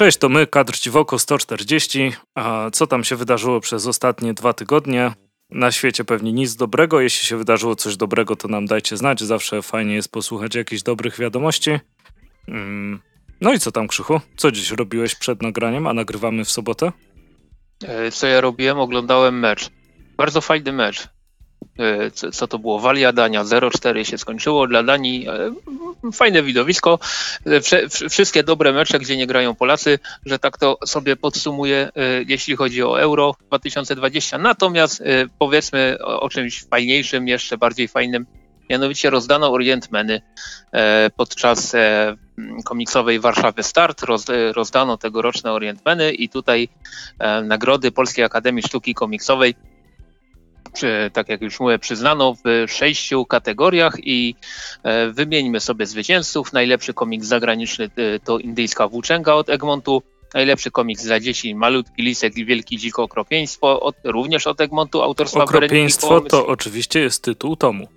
Cześć, to my, kadr Ciwoko 140. A co tam się wydarzyło przez ostatnie 2 tygodnie? Na świecie pewnie nic dobrego. Jeśli się wydarzyło coś dobrego, to nam dajcie znać. Zawsze fajnie jest posłuchać jakichś dobrych wiadomości. No i co tam, Krzychu? Co dziś robiłeś przed nagraniem, a nagrywamy w sobotę? Co ja robiłem? Oglądałem mecz. Bardzo fajny mecz. Co to było? Walia-Dania 0-4 się skończyło dla Danii. Fajne widowisko. Wszystkie dobre mecze, gdzie nie grają Polacy, że tak to sobie podsumuję, jeśli chodzi o Euro 2020. Natomiast powiedzmy o czymś fajniejszym, jeszcze bardziej fajnym. Mianowicie rozdano Orient Meny podczas komiksowej Warszawy Start. Rozdano tegoroczne Orient Meny i tutaj nagrody Polskiej Akademii Sztuki Komiksowej, tak jak już mówię, przyznano w 6 kategoriach i wymieńmy sobie zwycięzców. Najlepszy komiks zagraniczny to indyjska włóczęga od Egmontu. Najlepszy komiks dla dzieci Malutki Lisek i Wielki Dziko Okropieństwo, również od Egmontu, autorstwa Okropieństwo to oczywiście jest tytuł tomu.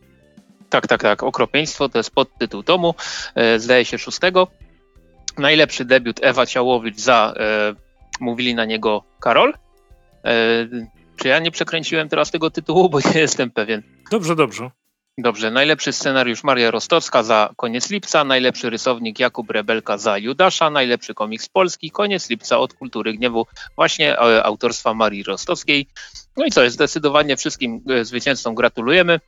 Tak. Okropieństwo to jest podtytuł tomu, zdaje się 6. Najlepszy debiut Ewa Ciałowicz za Mówili na niego Karol. Czy ja nie przekręciłem teraz tego tytułu, bo nie jestem pewien. Dobrze. Najlepszy scenariusz Maria Rostowska za Koniec lipca, najlepszy rysownik Jakub Rebelka za Judasza, najlepszy komiks polski Koniec lipca od Kultury Gniewu, właśnie autorstwa Marii Rostowskiej. No i co, zdecydowanie wszystkim zwycięzcom gratulujemy.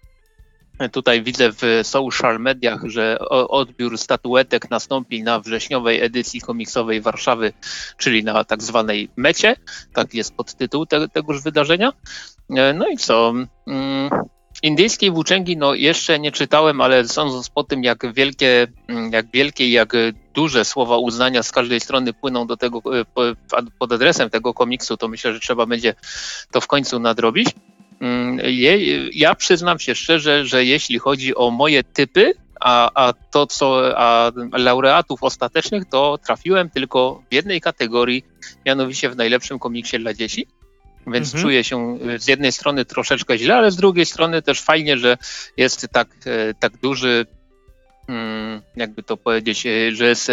Tutaj widzę w social mediach, że odbiór statuetek nastąpi na wrześniowej edycji komiksowej Warszawy, czyli na tak zwanej mecie. Tak jest podtytuł tegoż wydarzenia. No i co? Indyjskiej włóczęgi jeszcze nie czytałem, ale sądząc po tym, jak duże słowa uznania z każdej strony płyną do tego, pod adresem tego komiksu, to myślę, że trzeba będzie to w końcu nadrobić. Ja przyznam się szczerze, że jeśli chodzi o moje typy, a laureatów ostatecznych, to trafiłem tylko w jednej kategorii, mianowicie w najlepszym komiksie dla dzieci, więc czuję się z jednej strony troszeczkę źle, ale z drugiej strony też fajnie, że jest tak duży, jakby to powiedzieć, że jest,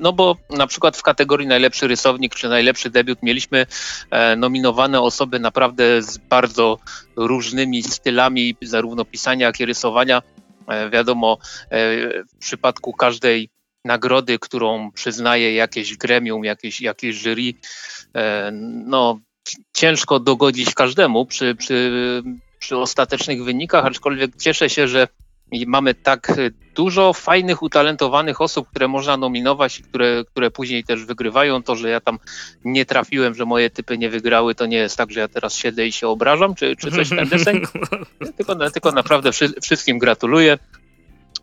no bo na przykład w kategorii najlepszy rysownik czy najlepszy debiut mieliśmy nominowane osoby naprawdę z bardzo różnymi stylami zarówno pisania, jak i rysowania. Wiadomo, w przypadku każdej nagrody, którą przyznaje jakieś gremium, jakieś jury, no ciężko dogodzić każdemu przy ostatecznych wynikach, aczkolwiek cieszę się, że i mamy tak dużo fajnych, utalentowanych osób, które można nominować i które później też wygrywają. To, że ja tam nie trafiłem, że moje typy nie wygrały, to nie jest tak, że ja teraz siedzę i się obrażam, czy coś ten deseń. Tylko naprawdę wszystkim gratuluję.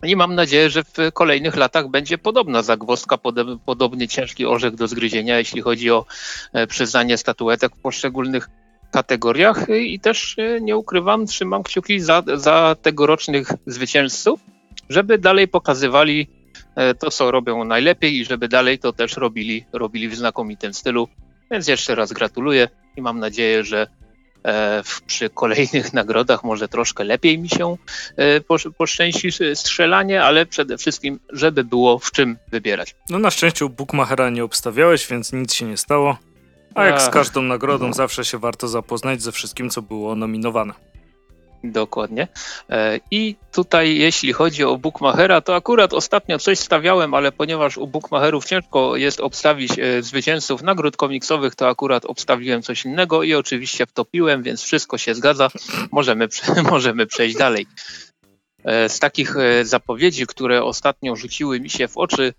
I mam nadzieję, że w kolejnych latach będzie podobna zagwozdka, podobnie ciężki orzech do zgryzienia, jeśli chodzi o przyznanie statuetek w poszczególnych kategoriach i też nie ukrywam, trzymam kciuki za tegorocznych zwycięzców, żeby dalej pokazywali to, co robią najlepiej i żeby dalej to też robili w znakomitym stylu. Więc jeszcze raz gratuluję i mam nadzieję, że przy kolejnych nagrodach może troszkę lepiej mi się poszczęści strzelanie, ale przede wszystkim, żeby było w czym wybierać. No na szczęście u Bookmachera nie obstawiałeś, więc nic się nie stało. A jak z każdą nagrodą zawsze się warto zapoznać ze wszystkim, co było nominowane. Dokładnie. I tutaj jeśli chodzi o Bookmachera, to akurat ostatnio coś stawiałem, ale ponieważ u Bookmacherów ciężko jest obstawić zwycięzców nagród komiksowych, to akurat obstawiłem coś innego i oczywiście wtopiłem, więc wszystko się zgadza. Możemy przejść dalej. Z takich zapowiedzi, które ostatnio rzuciły mi się w oczy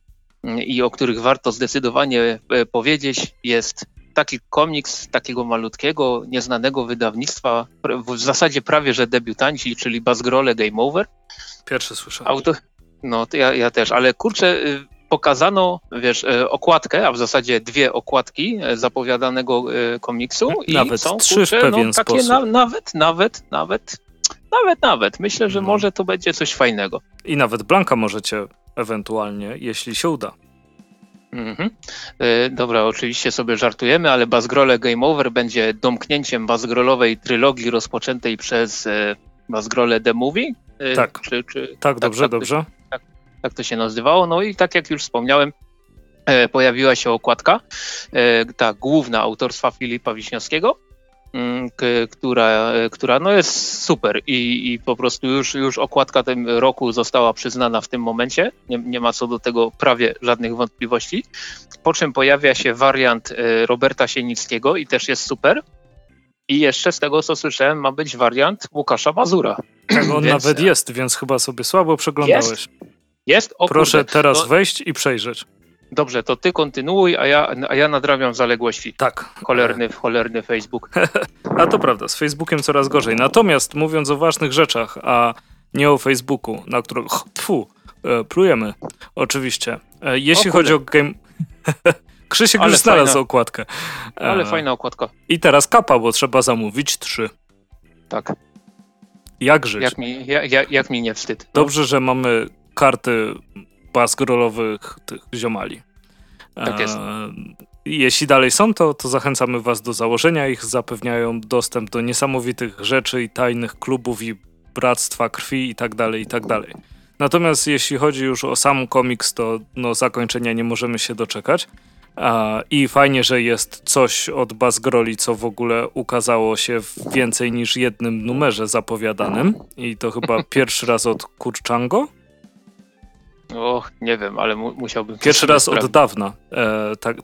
i o których warto zdecydowanie powiedzieć, jest taki komiks takiego malutkiego, nieznanego wydawnictwa, w zasadzie prawie że debiutanci, czyli Bazgrole Game Over. Pierwszy słyszałem. No, to ja też, ale kurczę, pokazano, wiesz, okładkę, a w zasadzie 2 okładki zapowiadanego komiksu. Nawet i są, 3 kurczę, w pewien sposób. Nawet. Myślę, że może to będzie coś fajnego. I nawet Blanka możecie ewentualnie, jeśli się uda. Dobra, oczywiście sobie żartujemy, ale Bazgrole Game Over będzie domknięciem bazgrolowej trylogii rozpoczętej przez Bazgrole The Movie. Tak, dobrze. Tak to się nazywało. No i tak jak już wspomniałem, pojawiła się okładka, ta główna autorstwa Filipa Wiśniowskiego, która no jest super i po prostu już okładka tym roku została przyznana w tym momencie, nie ma co do tego prawie żadnych wątpliwości, po czym pojawia się wariant Roberta Sienickiego i też jest super. I jeszcze z tego, co słyszałem, ma być wariant Łukasza Mazura. On więc, nawet jest, więc chyba sobie słabo przeglądałeś. Jest? Proszę kurde, teraz wejść i przejrzeć. Dobrze, to ty kontynuuj, a ja nadrabiam zaległości. Tak. Cholerny Facebook. A to prawda, z Facebookiem coraz gorzej. Natomiast mówiąc o ważnych rzeczach, a nie o Facebooku, na którą plujemy, oczywiście. Jeśli chodzi o game... Krzysiek ale już znalazł fajna okładkę. Ale fajna okładka. I teraz kapa, bo trzeba zamówić 3. Tak. Jak żyć? Jak mi nie wstyd. Dobrze, że mamy karty bazgrolowych tych ziomali. Tak jest. Jeśli dalej są, to zachęcamy was do założenia ich. Zapewniają dostęp do niesamowitych rzeczy i tajnych klubów i bractwa krwi i tak dalej, i tak dalej. Natomiast jeśli chodzi już o sam komiks, to zakończenia nie możemy się doczekać. I fajnie, że jest coś od Bazgroli, co w ogóle ukazało się w więcej niż jednym numerze zapowiadanym. I to chyba pierwszy raz od Kurczango? Och, nie wiem, ale musiałbym... Pierwszy raz od dawna,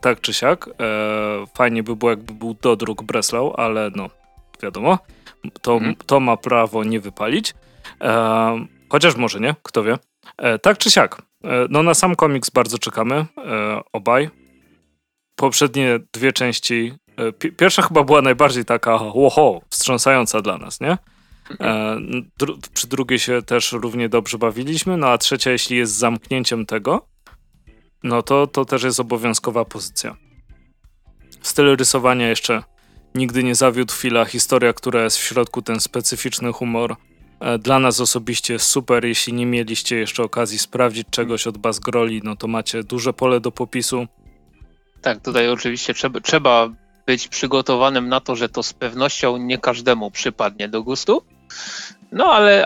tak czy siak. Fajnie by było, jakby był dodruk Breslau, ale no, wiadomo. To ma prawo nie wypalić. Chociaż może nie, kto wie. Tak czy siak, na sam komiks bardzo czekamy, obaj. Poprzednie dwie części, pierwsza chyba była najbardziej taka wstrząsająca dla nas, nie? Przy drugiej się też równie dobrze bawiliśmy, a trzecia, jeśli jest zamknięciem tego, to też jest obowiązkowa pozycja. Styl rysowania jeszcze nigdy nie zawiódł, historia, która jest w środku, ten specyficzny humor. Dla nas osobiście jest super, jeśli nie mieliście jeszcze okazji sprawdzić czegoś od Bazgroli, to macie duże pole do popisu. Tak, tutaj oczywiście trzeba być przygotowanym na to, że to z pewnością nie każdemu przypadnie do gustu,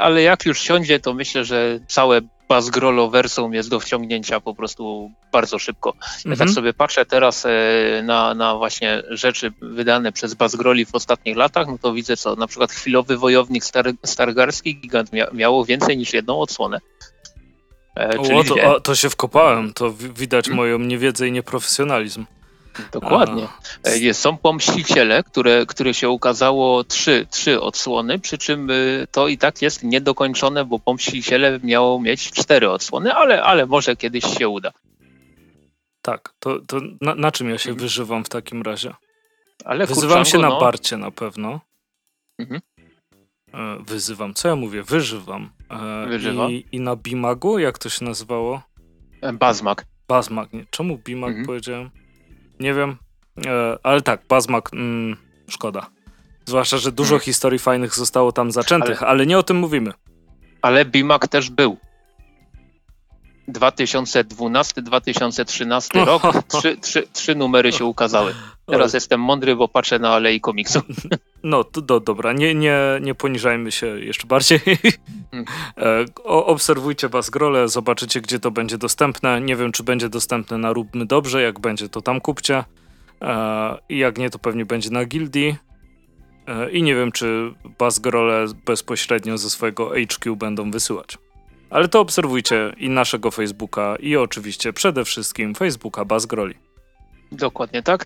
ale jak już siądzie, to myślę, że całe Bazgroloversum jest do wciągnięcia po prostu bardzo szybko. Ja tak sobie patrzę teraz na właśnie rzeczy wydane przez Bazgroli w ostatnich latach, to widzę co, na przykład Chwilowy Wojownik Stargarski Gigant miało więcej niż jedną odsłonę. To się wkopałem, to widać moją niewiedzę i nieprofesjonalizm. Dokładnie. Są Pomściciele, które się ukazało 3 odsłony, przy czym to i tak jest niedokończone, bo Pomściciele miało mieć 4 odsłony, ale może kiedyś się uda. Tak, to na czym ja się wyżywam w takim razie? Wyzywam się na parcie na pewno. Wyzywam, co ja mówię? Wyżywam. I na Bimagu, jak to się nazywało? Bazmak. Nie. Czemu Bimag powiedziałem? Nie wiem, ale tak, Bazmak, szkoda. Zwłaszcza, że dużo historii fajnych zostało tam zaczętych, ale nie o tym mówimy. Ale Bimak też był. 2012-2013 rok, 3 numery się ukazały. Teraz jestem mądry, bo patrzę na Alei Komiksu. Dobra, nie poniżajmy się jeszcze bardziej. Obserwujcie Bazgrole, zobaczycie, gdzie to będzie dostępne. Nie wiem, czy będzie dostępne na Róbmy Dobrze, jak będzie, to tam kupcie. Jak nie, to pewnie będzie na Gildii. I nie wiem, czy Bazgrole bezpośrednio ze swojego HQ będą wysyłać. Ale to obserwujcie i naszego Facebooka, i oczywiście przede wszystkim Facebooka Bazgroli. Dokładnie tak.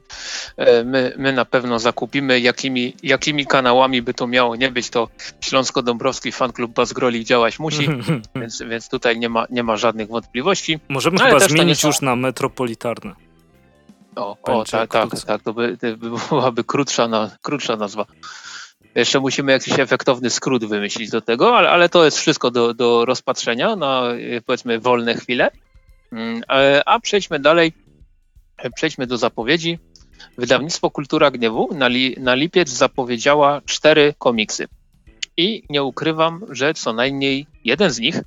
My na pewno zakupimy. Jakimi kanałami by to miało nie być, to Śląsko-Dąbrowski Fan Klub Bazgroli działać musi, więc tutaj nie ma żadnych wątpliwości. Możemy chyba zmienić już na metropolitarne. Tak. To byłaby krótsza nazwa. Jeszcze musimy jakiś efektowny skrót wymyślić do tego, ale to jest wszystko do rozpatrzenia na, powiedzmy, wolne chwile. A przejdźmy dalej. Przejdźmy do zapowiedzi. Wydawnictwo Kultura Gniewu na lipiec zapowiedziała 4 komiksy. I nie ukrywam, że co najmniej jeden z nich,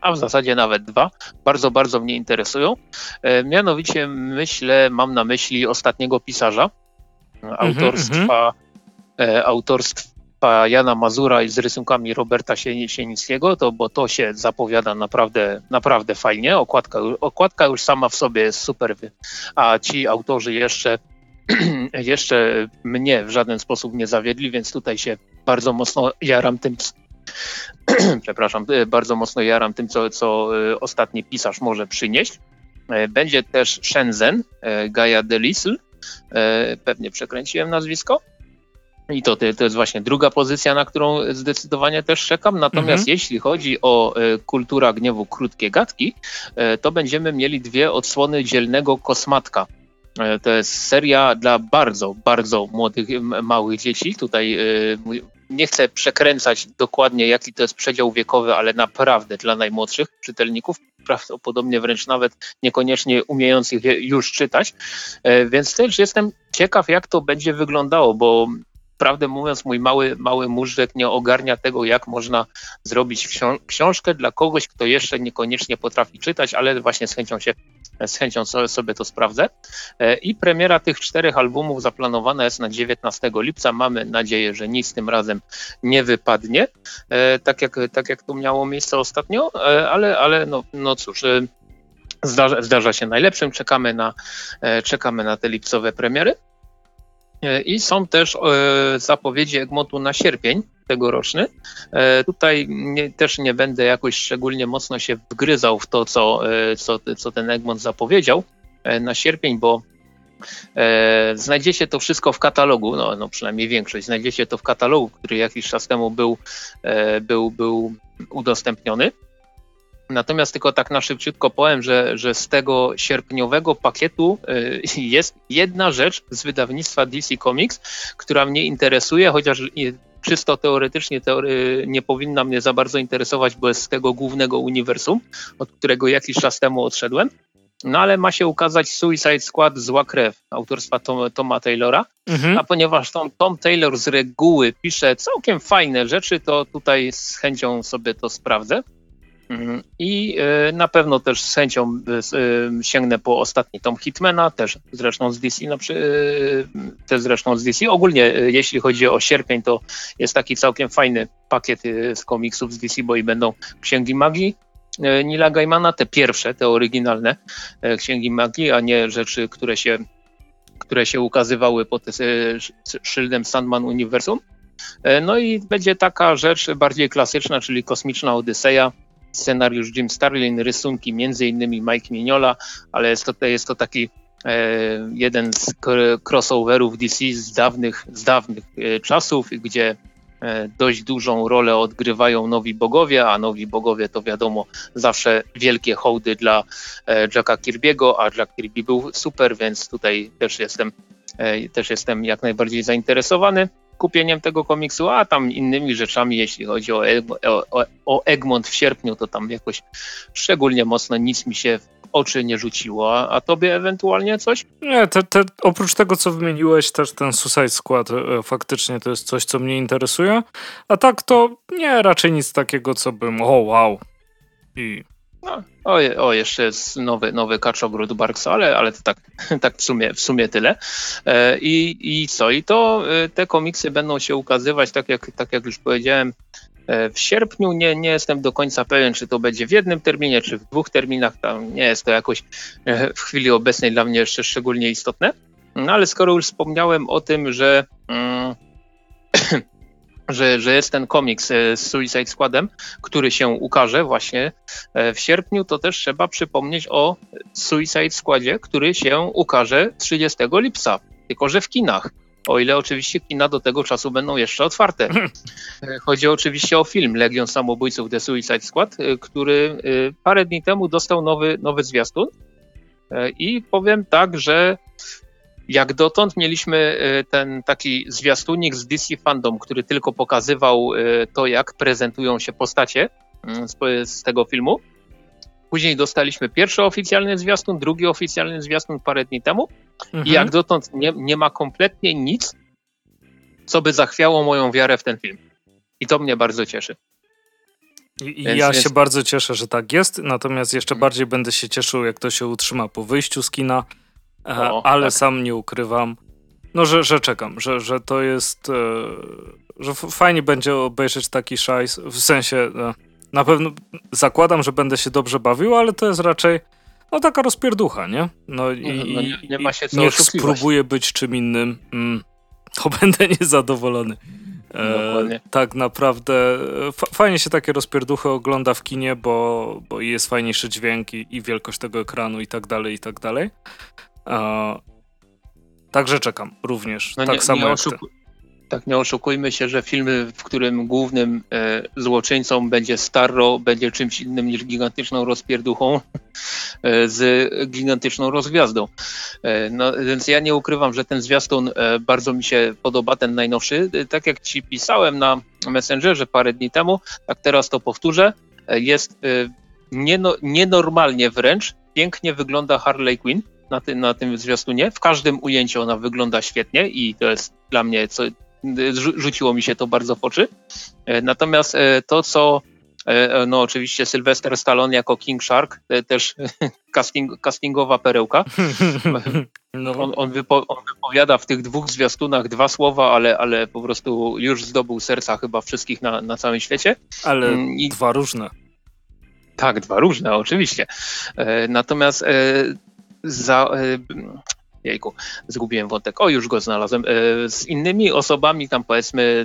a w zasadzie nawet 2, bardzo, bardzo mnie interesują. Mianowicie mam na myśli Ostatniego Pisarza, autorstwa Jana Mazura i z rysunkami Roberta Sienickiego, to się zapowiada naprawdę fajnie. Okładka już sama w sobie jest super, a ci autorzy jeszcze mnie w żaden sposób nie zawiedli, więc tutaj się bardzo mocno jaram tym, co ostatni pisarz może przynieść. Będzie też Shenzhen, Gaia de Lisle, pewnie przekręciłem nazwisko. I to jest właśnie druga pozycja, na którą zdecydowanie też czekam. Natomiast jeśli chodzi o Kultura Gniewu Krótkie Gadki, to będziemy mieli 2 odsłony Dzielnego Kosmatka. To jest seria dla bardzo, bardzo młodych, małych dzieci. Tutaj nie chcę przekręcać dokładnie, jaki to jest przedział wiekowy, ale naprawdę dla najmłodszych czytelników, prawdopodobnie wręcz nawet niekoniecznie umiejących już czytać. Więc też jestem ciekaw, jak to będzie wyglądało, bo prawdę mówiąc, mój mały móżdżek nie ogarnia tego, jak można zrobić książkę dla kogoś, kto jeszcze niekoniecznie potrafi czytać, ale właśnie z chęcią sobie to sprawdzę. I premiera tych 4 albumów zaplanowana jest na 19 lipca. Mamy nadzieję, że nic tym razem nie wypadnie, tak jak to miało miejsce ostatnio, ale no cóż, zdarza się najlepszym. Czekamy na te lipcowe premiery. I są też zapowiedzi Egmontu na sierpień tegoroczny. Tutaj też nie będę jakoś szczególnie mocno się wgryzał w to, co ten Egmont zapowiedział na sierpień, bo znajdziecie to wszystko w katalogu, no przynajmniej większość, znajdziecie to w katalogu, który jakiś czas temu był udostępniony. Natomiast tylko tak na szybciutko powiem, że z tego sierpniowego pakietu jest jedna rzecz z wydawnictwa DC Comics, która mnie interesuje, chociaż czysto teoretycznie nie powinna mnie za bardzo interesować, bo jest z tego głównego uniwersum, od którego jakiś czas temu odszedłem. No ale ma się ukazać Suicide Squad Zła Krew autorstwa Toma Taylora, a ponieważ Tom Taylor z reguły pisze całkiem fajne rzeczy, to tutaj z chęcią sobie to sprawdzę. I na pewno też z chęcią sięgnę po ostatni tom Hitmana, też zresztą z DC. Ogólnie jeśli chodzi o sierpień, to jest taki całkiem fajny pakiet z komiksów z DC, bo i będą Księgi Magii Nila Gaimana, te oryginalne Księgi Magii, a nie rzeczy, które się ukazywały pod szyldem Sandman Uniwersum. No i będzie taka rzecz bardziej klasyczna, czyli Kosmiczna Odyseja, scenariusz Jim Starlin, rysunki m.in. Mike Mignola, ale jest to taki jeden z crossoverów DC z dawnych czasów, gdzie dość dużą rolę odgrywają nowi bogowie, a nowi bogowie to wiadomo zawsze wielkie hołdy dla Jacka Kirby'ego, a Jack Kirby był super, więc tutaj też jestem jak najbardziej zainteresowany kupieniem tego komiksu, a tam innymi rzeczami, jeśli chodzi o Egmont w sierpniu, to tam jakoś szczególnie mocno nic mi się w oczy nie rzuciło. A tobie ewentualnie coś? Nie, oprócz tego, co wymieniłeś, też ten Suicide Squad faktycznie to jest coś, co mnie interesuje. A tak to nie, raczej nic takiego, co bym wow. Jeszcze jest nowy Kaczogród Barksa, ale to tak w sumie tyle. I co? I to te komiksy będą się ukazywać, tak jak już powiedziałem, w sierpniu. Nie jestem do końca pewien, czy to będzie w jednym terminie, czy w 2 terminach. Tam nie jest to jakoś w chwili obecnej dla mnie jeszcze szczególnie istotne. No ale skoro już wspomniałem o tym, że jest ten komiks z Suicide Squadem, który się ukaże właśnie w sierpniu, to też trzeba przypomnieć o Suicide Squadzie, który się ukaże 30 lipca, tylko że w kinach. O ile oczywiście kina do tego czasu będą jeszcze otwarte. Chodzi oczywiście o film Legion Samobójców The Suicide Squad, który parę dni temu dostał nowy zwiastun. I powiem tak, że jak dotąd mieliśmy ten taki zwiastunik z DC Fandom, który tylko pokazywał to, jak prezentują się postacie z tego filmu. Później dostaliśmy pierwszy oficjalny zwiastun, drugi oficjalny zwiastun parę dni temu. I jak dotąd nie ma kompletnie nic, co by zachwiało moją wiarę w ten film. I to mnie bardzo cieszy. Ja się bardzo cieszę, że tak jest, natomiast jeszcze bardziej będę się cieszył, jak to się utrzyma po wyjściu z kina. Ale tak. Sam nie ukrywam, że czekam, że to jest że fajnie będzie obejrzeć taki szajs, w sensie na pewno zakładam, że będę się dobrze bawił, ale to jest raczej taka rozpierducha, nie? Nie ma się co niech oszukiwać. Spróbuję być czym innym, to będę niezadowolony. Tak naprawdę fajnie się takie rozpierduchy ogląda w kinie, bo jest fajniejszy dźwięk i wielkość tego ekranu i tak dalej, i tak dalej. Także czekam również, nie oszukujmy się, że film, w którym głównym złoczyńcą będzie Starro, będzie czymś innym niż gigantyczną rozpierduchą z gigantyczną rozgwiazdą. Więc ja nie ukrywam, że ten zwiastun bardzo mi się podoba, ten najnowszy. Tak jak ci pisałem na Messengerze parę dni temu, tak teraz to powtórzę, jest nienormalnie wręcz pięknie wygląda Harley Quinn. Na tym zwiastunie. W każdym ujęciu ona wygląda świetnie i to jest dla mnie, rzuciło mi się to bardzo w oczy. Natomiast to, co oczywiście Sylvester Stallone jako King Shark, też castingowa perełka. On wypowiada w tych dwóch zwiastunach dwa słowa, ale po prostu już zdobył serca chyba wszystkich na całym świecie. Ale dwa różne. Tak, dwa różne, oczywiście. Natomiast jejku, zgubiłem wątek. O, już go znalazłem. Z innymi osobami, tam powiedzmy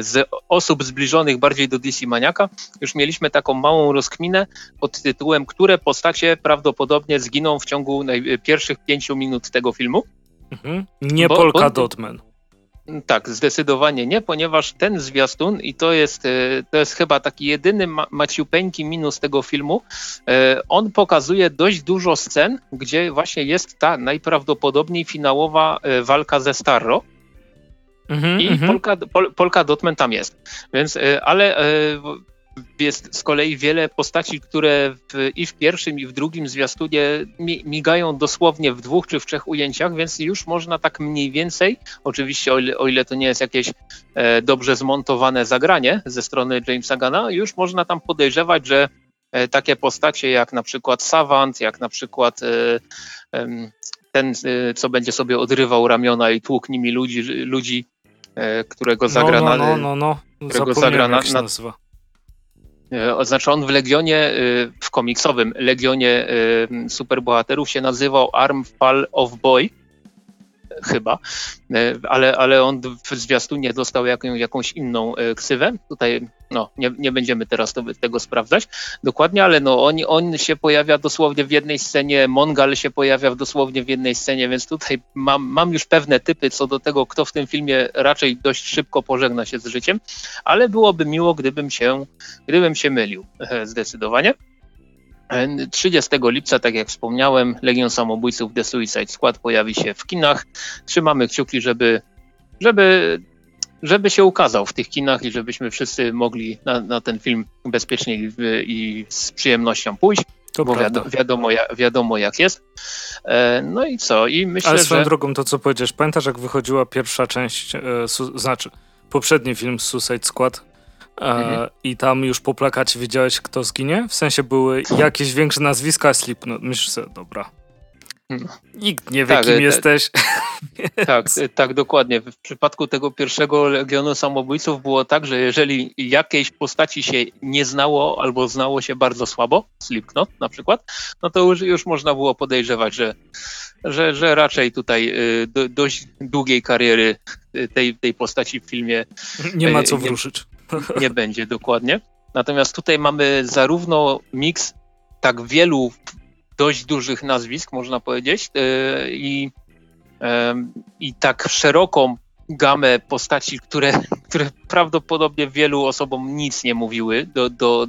z osób zbliżonych bardziej do DC Maniaka, już mieliśmy taką małą rozkminę pod tytułem, które postacie prawdopodobnie zginą w ciągu pierwszych 5 minut tego filmu. Mhm. Nie Polka Dotman. Tak, zdecydowanie nie, ponieważ ten zwiastun, i to jest chyba taki jedyny maciupeńki minus tego filmu, on pokazuje dość dużo scen, gdzie właśnie jest ta najprawdopodobniej finałowa walka ze Starro. Polka Dotman tam jest. Więc, ale jest z kolei wiele postaci, które w pierwszym i w drugim zwiastunie migają dosłownie w 2 czy 3 ujęciach, więc już można tak mniej więcej, oczywiście o ile to nie jest jakieś dobrze zmontowane zagranie ze strony Jamesa Gunna, już można tam podejrzewać, że takie postacie jak na przykład Savant, jak na przykład ten, co będzie sobie odrywał ramiona i tłukł nimi ludzi, którego zagra na... Znaczy on w Legionie, w komiksowym Legionie Superbohaterów się nazywał Armfall of Boy, chyba, ale on w zwiastunie dostał jakąś inną ksywę. Tutaj nie będziemy teraz tego sprawdzać dokładnie, ale on się pojawia dosłownie w jednej scenie, Mongal się pojawia dosłownie w jednej scenie, więc tutaj mam już pewne typy co do tego, kto w tym filmie raczej dość szybko pożegna się z życiem, ale byłoby miło, gdybym się mylił, zdecydowanie. 30 lipca, tak jak wspomniałem, Legion Samobójców The Suicide Squad pojawi się w kinach. Trzymamy kciuki, żeby się ukazał w tych kinach i żebyśmy wszyscy mogli na ten film bezpiecznie i z przyjemnością pójść, to bo wiadomo jak jest. No i co? I myślę, ale swoją drogą to, co powiedziesz, pamiętasz jak wychodziła pierwsza część, poprzedni film Suicide Squad? I tam już po plakacie wiedziałeś, kto zginie? W sensie były jakieś większe nazwiska, Slipknot. Myślisz sobie, dobra. Nikt nie wie, kim jesteś. Tak, dokładnie. W przypadku tego pierwszego Legionu Samobójców było tak, że jeżeli jakiejś postaci się nie znało albo znało się bardzo słabo, Slipknot na przykład, no to już można było podejrzewać, że raczej tutaj dość długiej kariery tej postaci w filmie nie ma co wróżyć. Nie będzie, dokładnie. Natomiast tutaj mamy zarówno miks tak wielu dość dużych nazwisk, można powiedzieć, i tak szeroką gamę postaci, które prawdopodobnie wielu osobom nic nie mówiły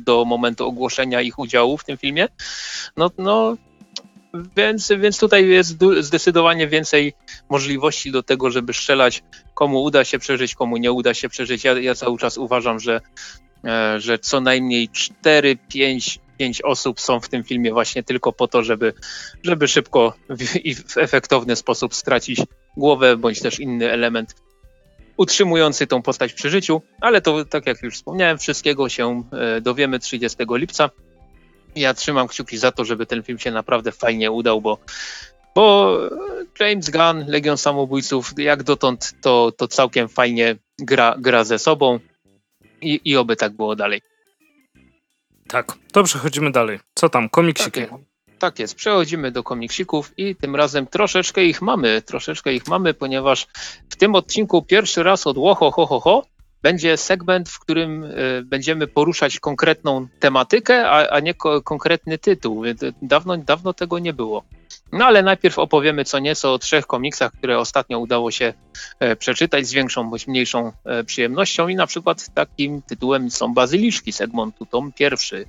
do momentu ogłoszenia ich udziału w tym filmie. Więc tutaj jest zdecydowanie więcej możliwości do tego, żeby strzelać, komu uda się przeżyć, komu nie uda się przeżyć. Ja cały czas uważam, że co najmniej 4-5 osób są w tym filmie właśnie tylko po to, żeby szybko i w efektowny sposób stracić głowę bądź też inny element utrzymujący tą postać przy życiu. Ale to, tak jak już wspomniałem, wszystkiego się dowiemy 30 lipca. Ja trzymam kciuki za to, żeby ten film się naprawdę fajnie udał, bo Bo James Gunn, Legion Samobójców, jak dotąd to całkiem fajnie gra ze sobą i oby tak było dalej. Tak, to przechodzimy dalej. Co tam, komiksiki? Tak jest, przechodzimy do komiksików i tym razem troszeczkę ich mamy, ponieważ w tym odcinku pierwszy raz od Łoho ho, ho, ho będzie segment, w którym będziemy poruszać konkretną tematykę, a nie konkretny tytuł. Dawno tego nie było. No ale najpierw opowiemy co nieco o 3 komiksach, które ostatnio udało się przeczytać z większą bądź mniejszą przyjemnością i na przykład takim tytułem są Bazyliszki z Egmontu, tom pierwszy.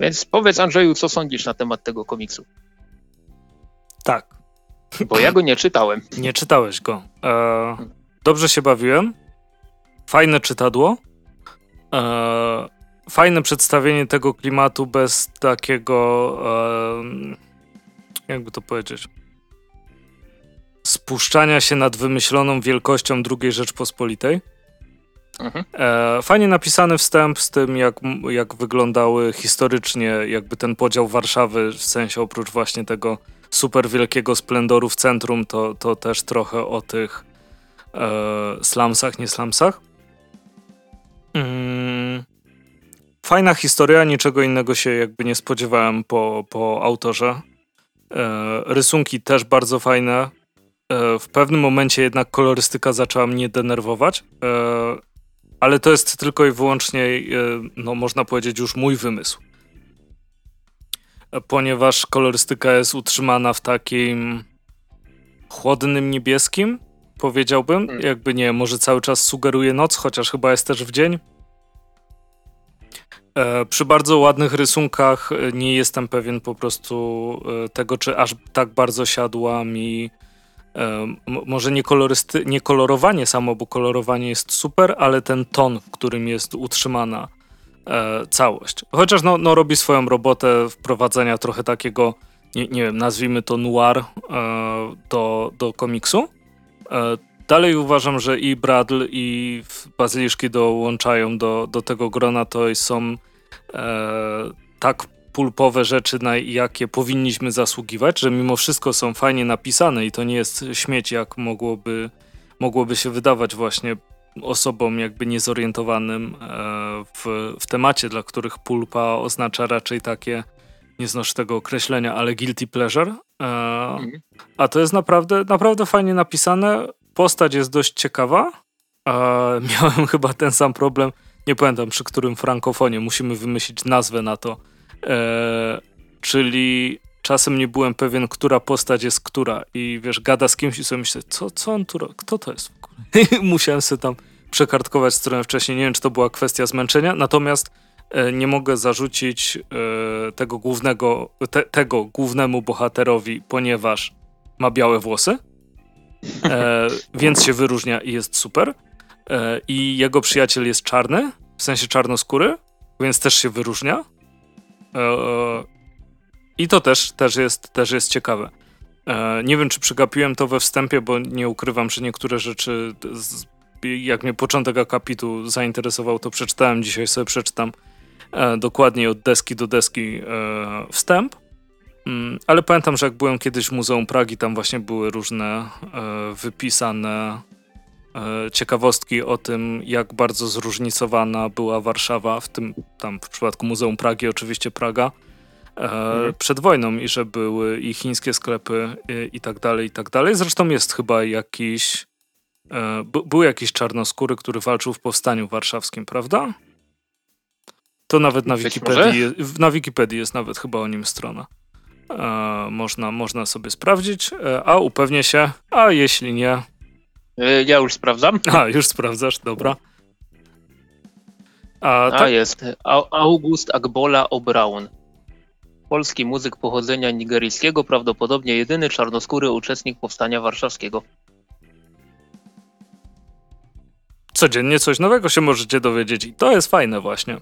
Więc powiedz, Andrzeju, co sądzisz na temat tego komiksu? Tak. Bo ja go nie czytałem. Nie czytałeś go. Dobrze się bawiłem. Fajne czytadło. Fajne przedstawienie tego klimatu bez takiego... jakby to powiedzieć, spuszczania się nad wymyśloną wielkością II Rzeczpospolitej. Mhm. Fajnie napisany wstęp z tym, jak wyglądały historycznie jakby ten podział Warszawy, w sensie oprócz właśnie tego super wielkiego splendoru w centrum, to też trochę o tych slumsach, nie slumsach. Fajna historia, niczego innego się jakby nie spodziewałem po autorze. Rysunki też bardzo fajne. W pewnym momencie jednak kolorystyka zaczęła mnie denerwować, ale to jest tylko i wyłącznie, no można powiedzieć, już mój wymysł. Ponieważ kolorystyka jest utrzymana w takim chłodnym niebieskim, powiedziałbym. Jakby nie, może cały czas sugeruje noc, chociaż chyba jest też w dzień. Przy bardzo ładnych rysunkach nie jestem pewien po prostu tego, czy aż tak bardzo siadła mi, może nie kolorowanie samo, bo kolorowanie jest super, ale ten ton, w którym jest utrzymana całość. Chociaż no robi swoją robotę wprowadzenia trochę takiego, nie wiem, nazwijmy to noir do komiksu. Dalej uważam, że i Bradl, i Bazyliszki dołączają do tego grona, to są tak pulpowe rzeczy, na jakie powinniśmy zasługiwać, że mimo wszystko są fajnie napisane i to nie jest śmieć, jak mogłoby się wydawać właśnie osobom jakby niezorientowanym w temacie, dla których pulpa oznacza raczej takie, nie znoszę tego określenia, ale guilty pleasure. A to jest naprawdę fajnie napisane. Postać jest dość ciekawa. Miałem chyba ten sam problem, nie pamiętam przy którym frankofonie, musimy wymyślić nazwę na to. Czyli czasem nie byłem pewien, która postać jest która i wiesz, gada z kimś i sobie myślę, co on tu robi, kto to jest w ogóle? Musiałem sobie tam przekartkować stronę wcześniej, nie wiem czy to była kwestia zmęczenia, natomiast nie mogę zarzucić tego głównemu bohaterowi, ponieważ ma białe włosy. Więc się wyróżnia i jest super. I jego przyjaciel jest czarny, w sensie czarnoskóry, więc też się wyróżnia. I to też jest ciekawe. Nie wiem, czy przegapiłem to we wstępie, bo nie ukrywam, że niektóre rzeczy, jak mnie początek akapitu zainteresował, to przeczytałem. Dzisiaj sobie przeczytam dokładniej od deski do deski wstęp. Ale pamiętam, że jak byłem kiedyś w Muzeum Pragi, tam właśnie były różne wypisane ciekawostki o tym, jak bardzo zróżnicowana była Warszawa, w tym tam w przypadku Muzeum Pragi oczywiście Praga, przed wojną i że były i chińskie sklepy i tak dalej, i tak dalej. Zresztą jest chyba jakiś, był jakiś czarnoskóry, który walczył w Powstaniu Warszawskim, prawda? To nawet na Wikipedii jest nawet chyba o nim strona. Można sobie sprawdzić, a upewnię się, a jeśli nie... Ja już sprawdzam. A, już sprawdzasz, dobra. Jest. August Agbola O'Brown. Polski muzyk pochodzenia nigeryjskiego, prawdopodobnie jedyny czarnoskóry uczestnik Powstania Warszawskiego. Codziennie coś nowego się możecie dowiedzieć i to jest fajne właśnie.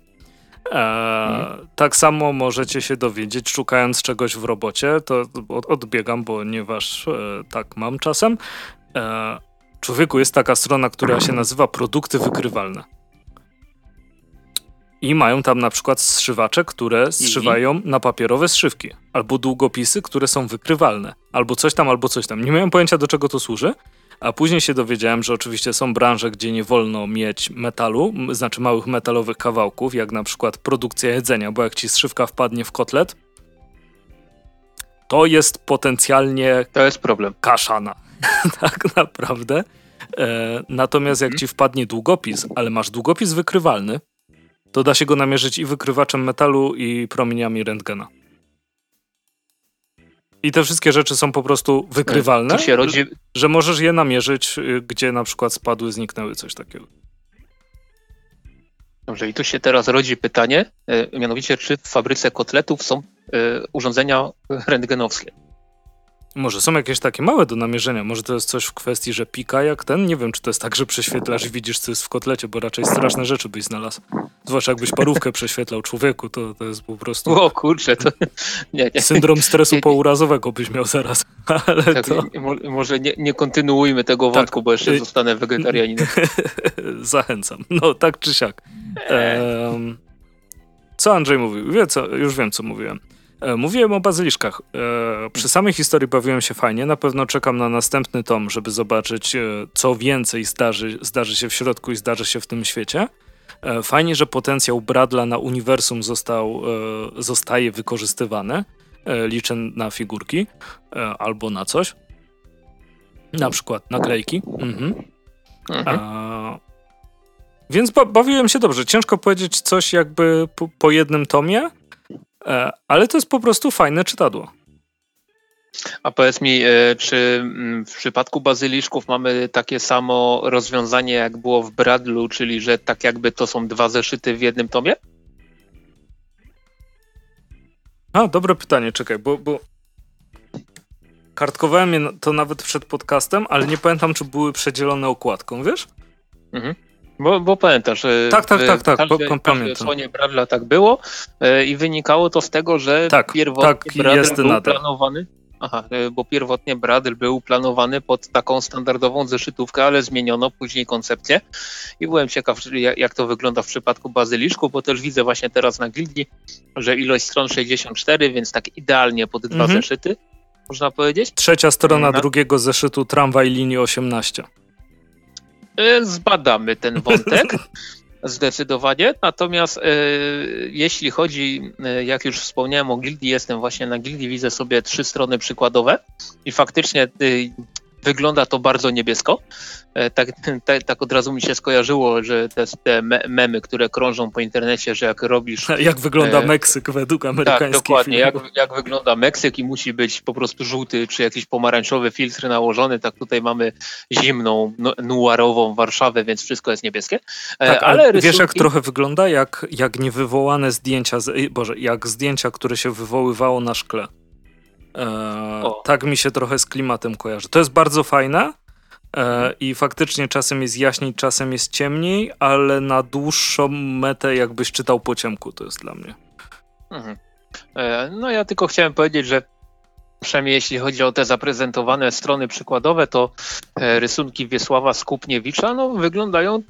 Tak samo możecie się dowiedzieć, szukając czegoś w robocie, to odbiegam, ponieważ tak mam czasem. Człowieku, jest taka strona, która się nazywa Produkty Wykrywalne. I mają tam na przykład zszywacze, które zszywają na papierowe zszywki. Albo długopisy, które są wykrywalne. Albo coś tam, albo coś tam. Nie miałem pojęcia, do czego to służy. A później się dowiedziałem, że oczywiście są branże, gdzie nie wolno mieć metalu, znaczy małych metalowych kawałków, jak na przykład produkcja jedzenia, bo jak ci zszywka wpadnie w kotlet, to jest potencjalnie... To jest problem. Kaszana. Tak naprawdę. Natomiast jak ci wpadnie długopis, ale masz długopis wykrywalny, to da się go namierzyć i wykrywaczem metalu, i promieniami rentgena. I te wszystkie rzeczy są po prostu wykrywalne, się rodzi... że możesz je namierzyć, gdzie na przykład spadły, zniknęły, coś takiego. Dobrze, i tu się teraz rodzi pytanie, mianowicie czy w fabryce kotletów są urządzenia rentgenowskie? Może są jakieś takie małe do namierzenia, może to jest coś w kwestii, że pika jak ten, nie wiem, czy to jest tak, że prześwietlasz i widzisz, co jest w kotlecie, bo raczej straszne rzeczy byś znalazł. Zwłaszcza jakbyś parówkę prześwietlał, człowieku, to jest po prostu... O kurczę, to... Nie. Syndrom stresu pourazowego byś miał zaraz, ale tak, to... Może nie kontynuujmy tego wątku, bo jeszcze zostanę wegetarianinem. Zachęcam, no tak czy siak. Co Andrzej mówił? Już wiem, co mówiłem. Mówiłem o bazyliszkach. Przy samej historii bawiłem się fajnie. Na pewno czekam na następny tom, żeby zobaczyć, co więcej zdarzy się w środku i zdarzy się w tym świecie. Fajnie, że potencjał Bradla na uniwersum zostaje wykorzystywany. Liczę na figurki albo na coś. Na przykład naklejki. Więc bawiłem się dobrze. Ciężko powiedzieć coś jakby po jednym tomie. Ale to jest po prostu fajne czytadło. A powiedz mi, czy w przypadku bazyliszków mamy takie samo rozwiązanie, jak było w Bradlu, czyli że tak jakby to są dwa zeszyty w jednym tomie? A, dobre pytanie, czekaj, bo kartkowałem je to nawet przed podcastem, ale nie pamiętam, czy były przedzielone okładką, wiesz? Mhm. Bo pamiętasz, w odsłonie Bradla tak było i wynikało to z tego, że pierwotnie Bradl był planowany pod taką standardową zeszytówkę, ale zmieniono później koncepcję i byłem ciekaw, jak to wygląda w przypadku bazyliszku, bo też widzę właśnie teraz na Gildii, że ilość stron 64, więc tak idealnie pod dwa zeszyty, można powiedzieć. Trzecia strona drugiego zeszytu, tramwaj linii 18. Zbadamy ten wątek zdecydowanie, natomiast jeśli chodzi, jak już wspomniałem o Gildii, jestem właśnie na Gildii, widzę sobie 3 strony przykładowe i faktycznie wygląda to bardzo niebiesko. Tak od razu mi się skojarzyło, że te memy, które krążą po internecie, że jak robisz... Jak wygląda Meksyk według amerykańskich filmów. Jak wygląda Meksyk i musi być po prostu żółty czy jakiś pomarańczowy filtr nałożony. Tak tutaj mamy zimną, nuarową Warszawę, więc wszystko jest niebieskie. Ale wiesz, jak trochę wygląda? Jak niewywołane zdjęcia... jak zdjęcia, które się wywoływało na szkle. Tak mi się trochę z klimatem kojarzy. To jest bardzo fajne i faktycznie czasem jest jaśniej, czasem jest ciemniej, ale na dłuższą metę jakbyś czytał po ciemku, to jest dla mnie. No ja tylko chciałem powiedzieć, że przynajmniej jeśli chodzi o te zaprezentowane strony przykładowe, to rysunki Wiesława Skupniewicza wyglądają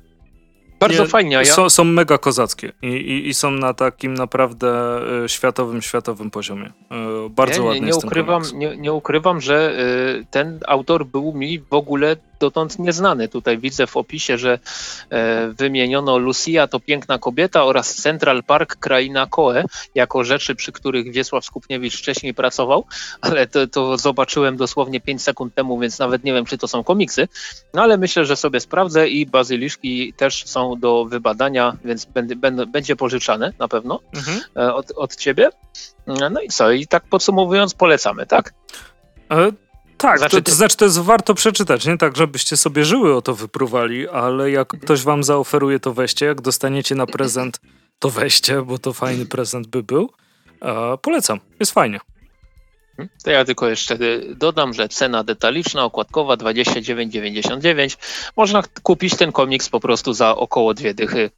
bardzo fajnie. Są mega kozackie i są na takim naprawdę światowym poziomie. Bardzo ładnie jest ten komiks. Nie ukrywam, że ten autor był mi w ogóle dotąd nieznany. Tutaj widzę w opisie, że wymieniono Lucia to piękna kobieta oraz Central Park Kraina Koe jako rzeczy, przy których Wiesław Skupniewicz wcześniej pracował, ale to zobaczyłem dosłownie 5 sekund temu, więc nawet nie wiem, czy to są komiksy, no ale myślę, że sobie sprawdzę i bazyliszki też są do wybadania, więc będzie pożyczane na pewno od ciebie. No i co? I tak podsumowując, polecamy, tak? Tak, to jest warto przeczytać, nie tak, żebyście sobie żyły o to wypruwali, ale jak ktoś wam zaoferuje, to weźcie, jak dostaniecie na prezent, to weźcie, bo to fajny prezent by był. Polecam, jest fajnie. To ja tylko jeszcze dodam, że cena detaliczna, okładkowa 29,99. Można kupić ten komiks po prostu za około 2 dychy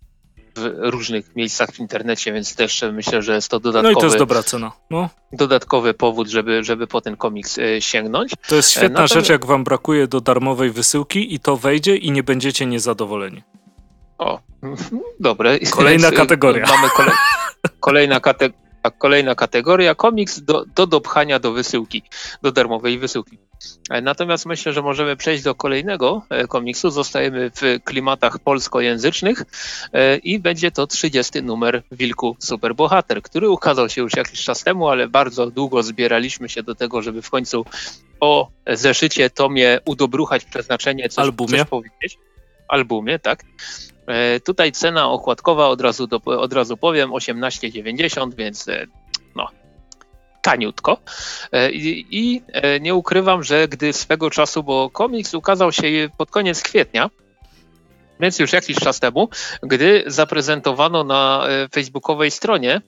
w różnych miejscach w internecie, więc też myślę, że jest to dodatkowy... No i to jest dobra cena. No. Dodatkowy powód, żeby po ten komiks sięgnąć. To jest świetna rzecz, jak wam brakuje do darmowej wysyłki i to wejdzie i nie będziecie niezadowoleni. O, dobre. Kolejna kategoria. Mamy kolejna kategoria, komiks do dopchania do wysyłki, do darmowej wysyłki. Natomiast myślę, że możemy przejść do kolejnego komiksu. Zostajemy w klimatach polskojęzycznych i będzie to 30. numer Wilku Superbohater, który ukazał się już jakiś czas temu, ale bardzo długo zbieraliśmy się do tego, żeby w końcu o zeszycie, tomie udobruchać przeznaczenie, coś powiedzieć. Albumie, tak. Tutaj cena okładkowa, od razu powiem, 18,90, więc no, taniutko. I nie ukrywam, że gdy swego czasu, bo komiks ukazał się pod koniec kwietnia, więc już jakiś czas temu, gdy zaprezentowano na facebookowej stronie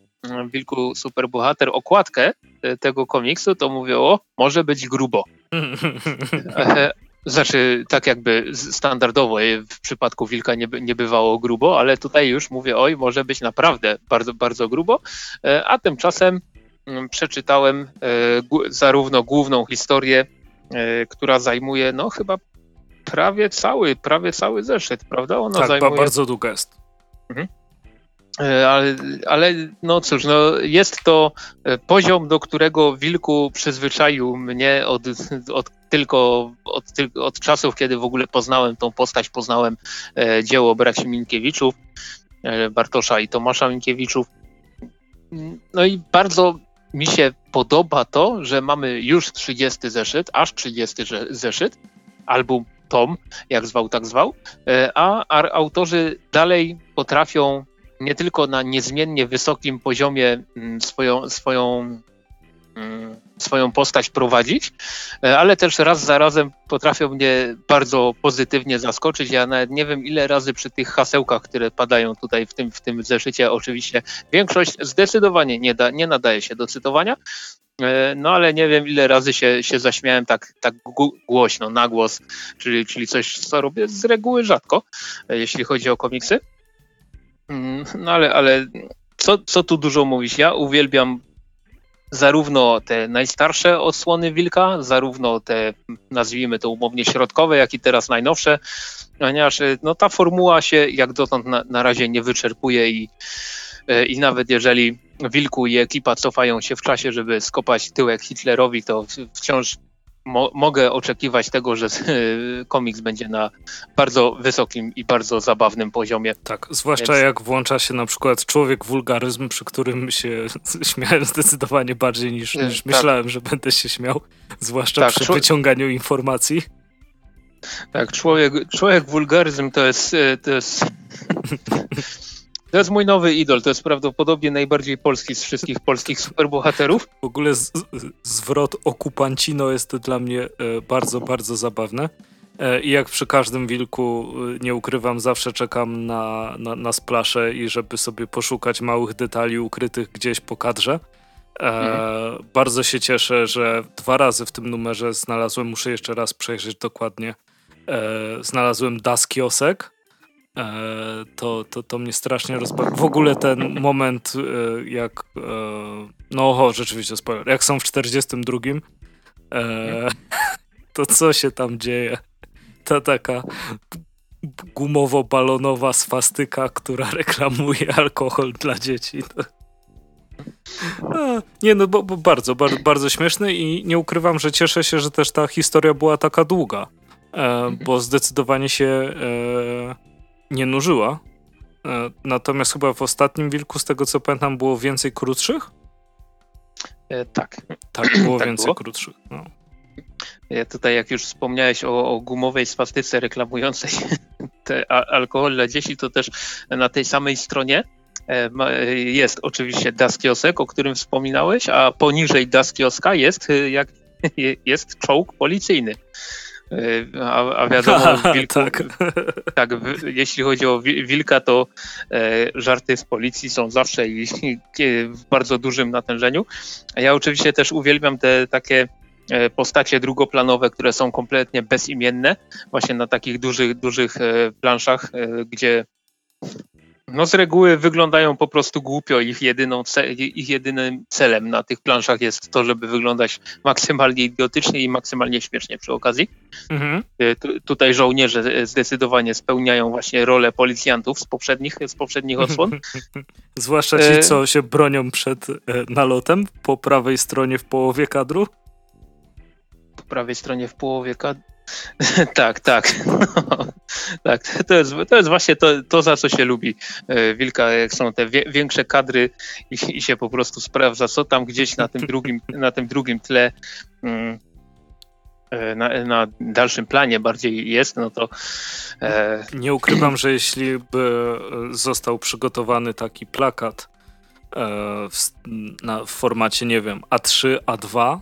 Wilku Superbohater okładkę tego komiksu, to mówiło, może być grubo. Znaczy, tak jakby standardowo w przypadku Wilka nie bywało grubo, ale tutaj już mówię, oj, może być naprawdę bardzo, bardzo grubo, a tymczasem przeczytałem zarówno główną historię, która zajmuje, no chyba prawie cały zeszyt, prawda? Ona tak, zajmuje... bardzo długa jest. Mhm. Ale no cóż, no jest to poziom, do którego Wilku przyzwyczaił mnie od czasów, kiedy w ogóle poznałem tą postać, poznałem dzieło braci Minkiewiczów, Bartosza i Tomasza Minkiewiczów. No i bardzo mi się podoba to, że mamy już 30 zeszyt, aż 30 zeszyt, album, tom, jak zwał, tak zwał, a autorzy dalej potrafią nie tylko na niezmiennie wysokim poziomie swoją postać prowadzić, ale też raz za razem potrafią mnie bardzo pozytywnie zaskoczyć. Ja nawet nie wiem, ile razy przy tych hasełkach, które padają tutaj w tym zeszycie, oczywiście większość zdecydowanie nie nadaje się do cytowania, no ale nie wiem, ile razy się zaśmiałem tak głośno, na głos, czyli coś, co robię z reguły rzadko, jeśli chodzi o komiksy. No ale co tu dużo mówić, ja uwielbiam zarówno te najstarsze odsłony Wilka, zarówno te, nazwijmy to umownie, środkowe, jak i teraz najnowsze, ponieważ no, ta formuła się jak dotąd na razie nie wyczerpuje i nawet jeżeli Wilku i ekipa cofają się w czasie, żeby skopać tyłek Hitlerowi, to wciąż mogę oczekiwać tego, że komiks będzie na bardzo wysokim i bardzo zabawnym poziomie. Tak, zwłaszcza jak włącza się na przykład wulgaryzm, przy którym się śmiałem zdecydowanie bardziej niż tak myślałem, że będę się śmiał, zwłaszcza tak, przy wyciąganiu informacji. Tak, człowiek wulgaryzm to jest to jest mój nowy idol, to jest prawdopodobnie najbardziej polski z wszystkich polskich superbohaterów. W ogóle zwrot okupancino jest dla mnie bardzo, bardzo zabawne. I jak przy każdym Wilku, nie ukrywam, zawsze czekam na splasze i żeby sobie poszukać małych detali ukrytych gdzieś po kadrze. Bardzo się cieszę, że 2 razy w tym numerze znalazłem, muszę jeszcze raz przejrzeć dokładnie, znalazłem Das Kiosek. To mnie strasznie rozbawiło. W ogóle ten moment, jak rzeczywiście spoiler, jak są w 42, to co się tam dzieje? Ta taka gumowo-balonowa swastyka, która reklamuje alkohol dla dzieci. Bo bardzo, bardzo, bardzo śmieszny i nie ukrywam, że cieszę się, że też ta historia była taka długa, bo zdecydowanie się nie nużyła. Natomiast chyba w ostatnim Wilku, z tego co pamiętam, było więcej krótszych? Tak, było więcej krótszych. No. Ja tutaj, jak już wspomniałeś o gumowej swastyce reklamującej alkohol dla dzieci, to też na tej samej stronie jest oczywiście Das Kiosek, o którym wspominałeś, a poniżej Das Kioska jest czołg policyjny. A wiadomo, Wilku, tak, jeśli chodzi o Wilka, to żarty z policji są zawsze i w bardzo dużym natężeniu. Ja oczywiście też uwielbiam te takie postacie drugoplanowe, które są kompletnie bezimienne, właśnie na takich dużych planszach, gdzie No z reguły wyglądają po prostu głupio. Ich jedynym celem na tych planszach jest to, żeby wyglądać maksymalnie idiotycznie i maksymalnie śmiesznie przy okazji. Mhm. Tutaj żołnierze zdecydowanie spełniają właśnie rolę policjantów z poprzednich odsłon. Zwłaszcza ci, co się bronią przed nalotem po prawej stronie w połowie kadru. Po prawej stronie w połowie kadru. Tak. No, tak. To jest właśnie to, za co się lubi Wilka, jak są te większe kadry i się po prostu sprawdza, co tam gdzieś na tym drugim tle na dalszym planie bardziej jest, no to... Nie ukrywam, że jeśli by został przygotowany taki plakat w formacie, nie wiem, A3, A2,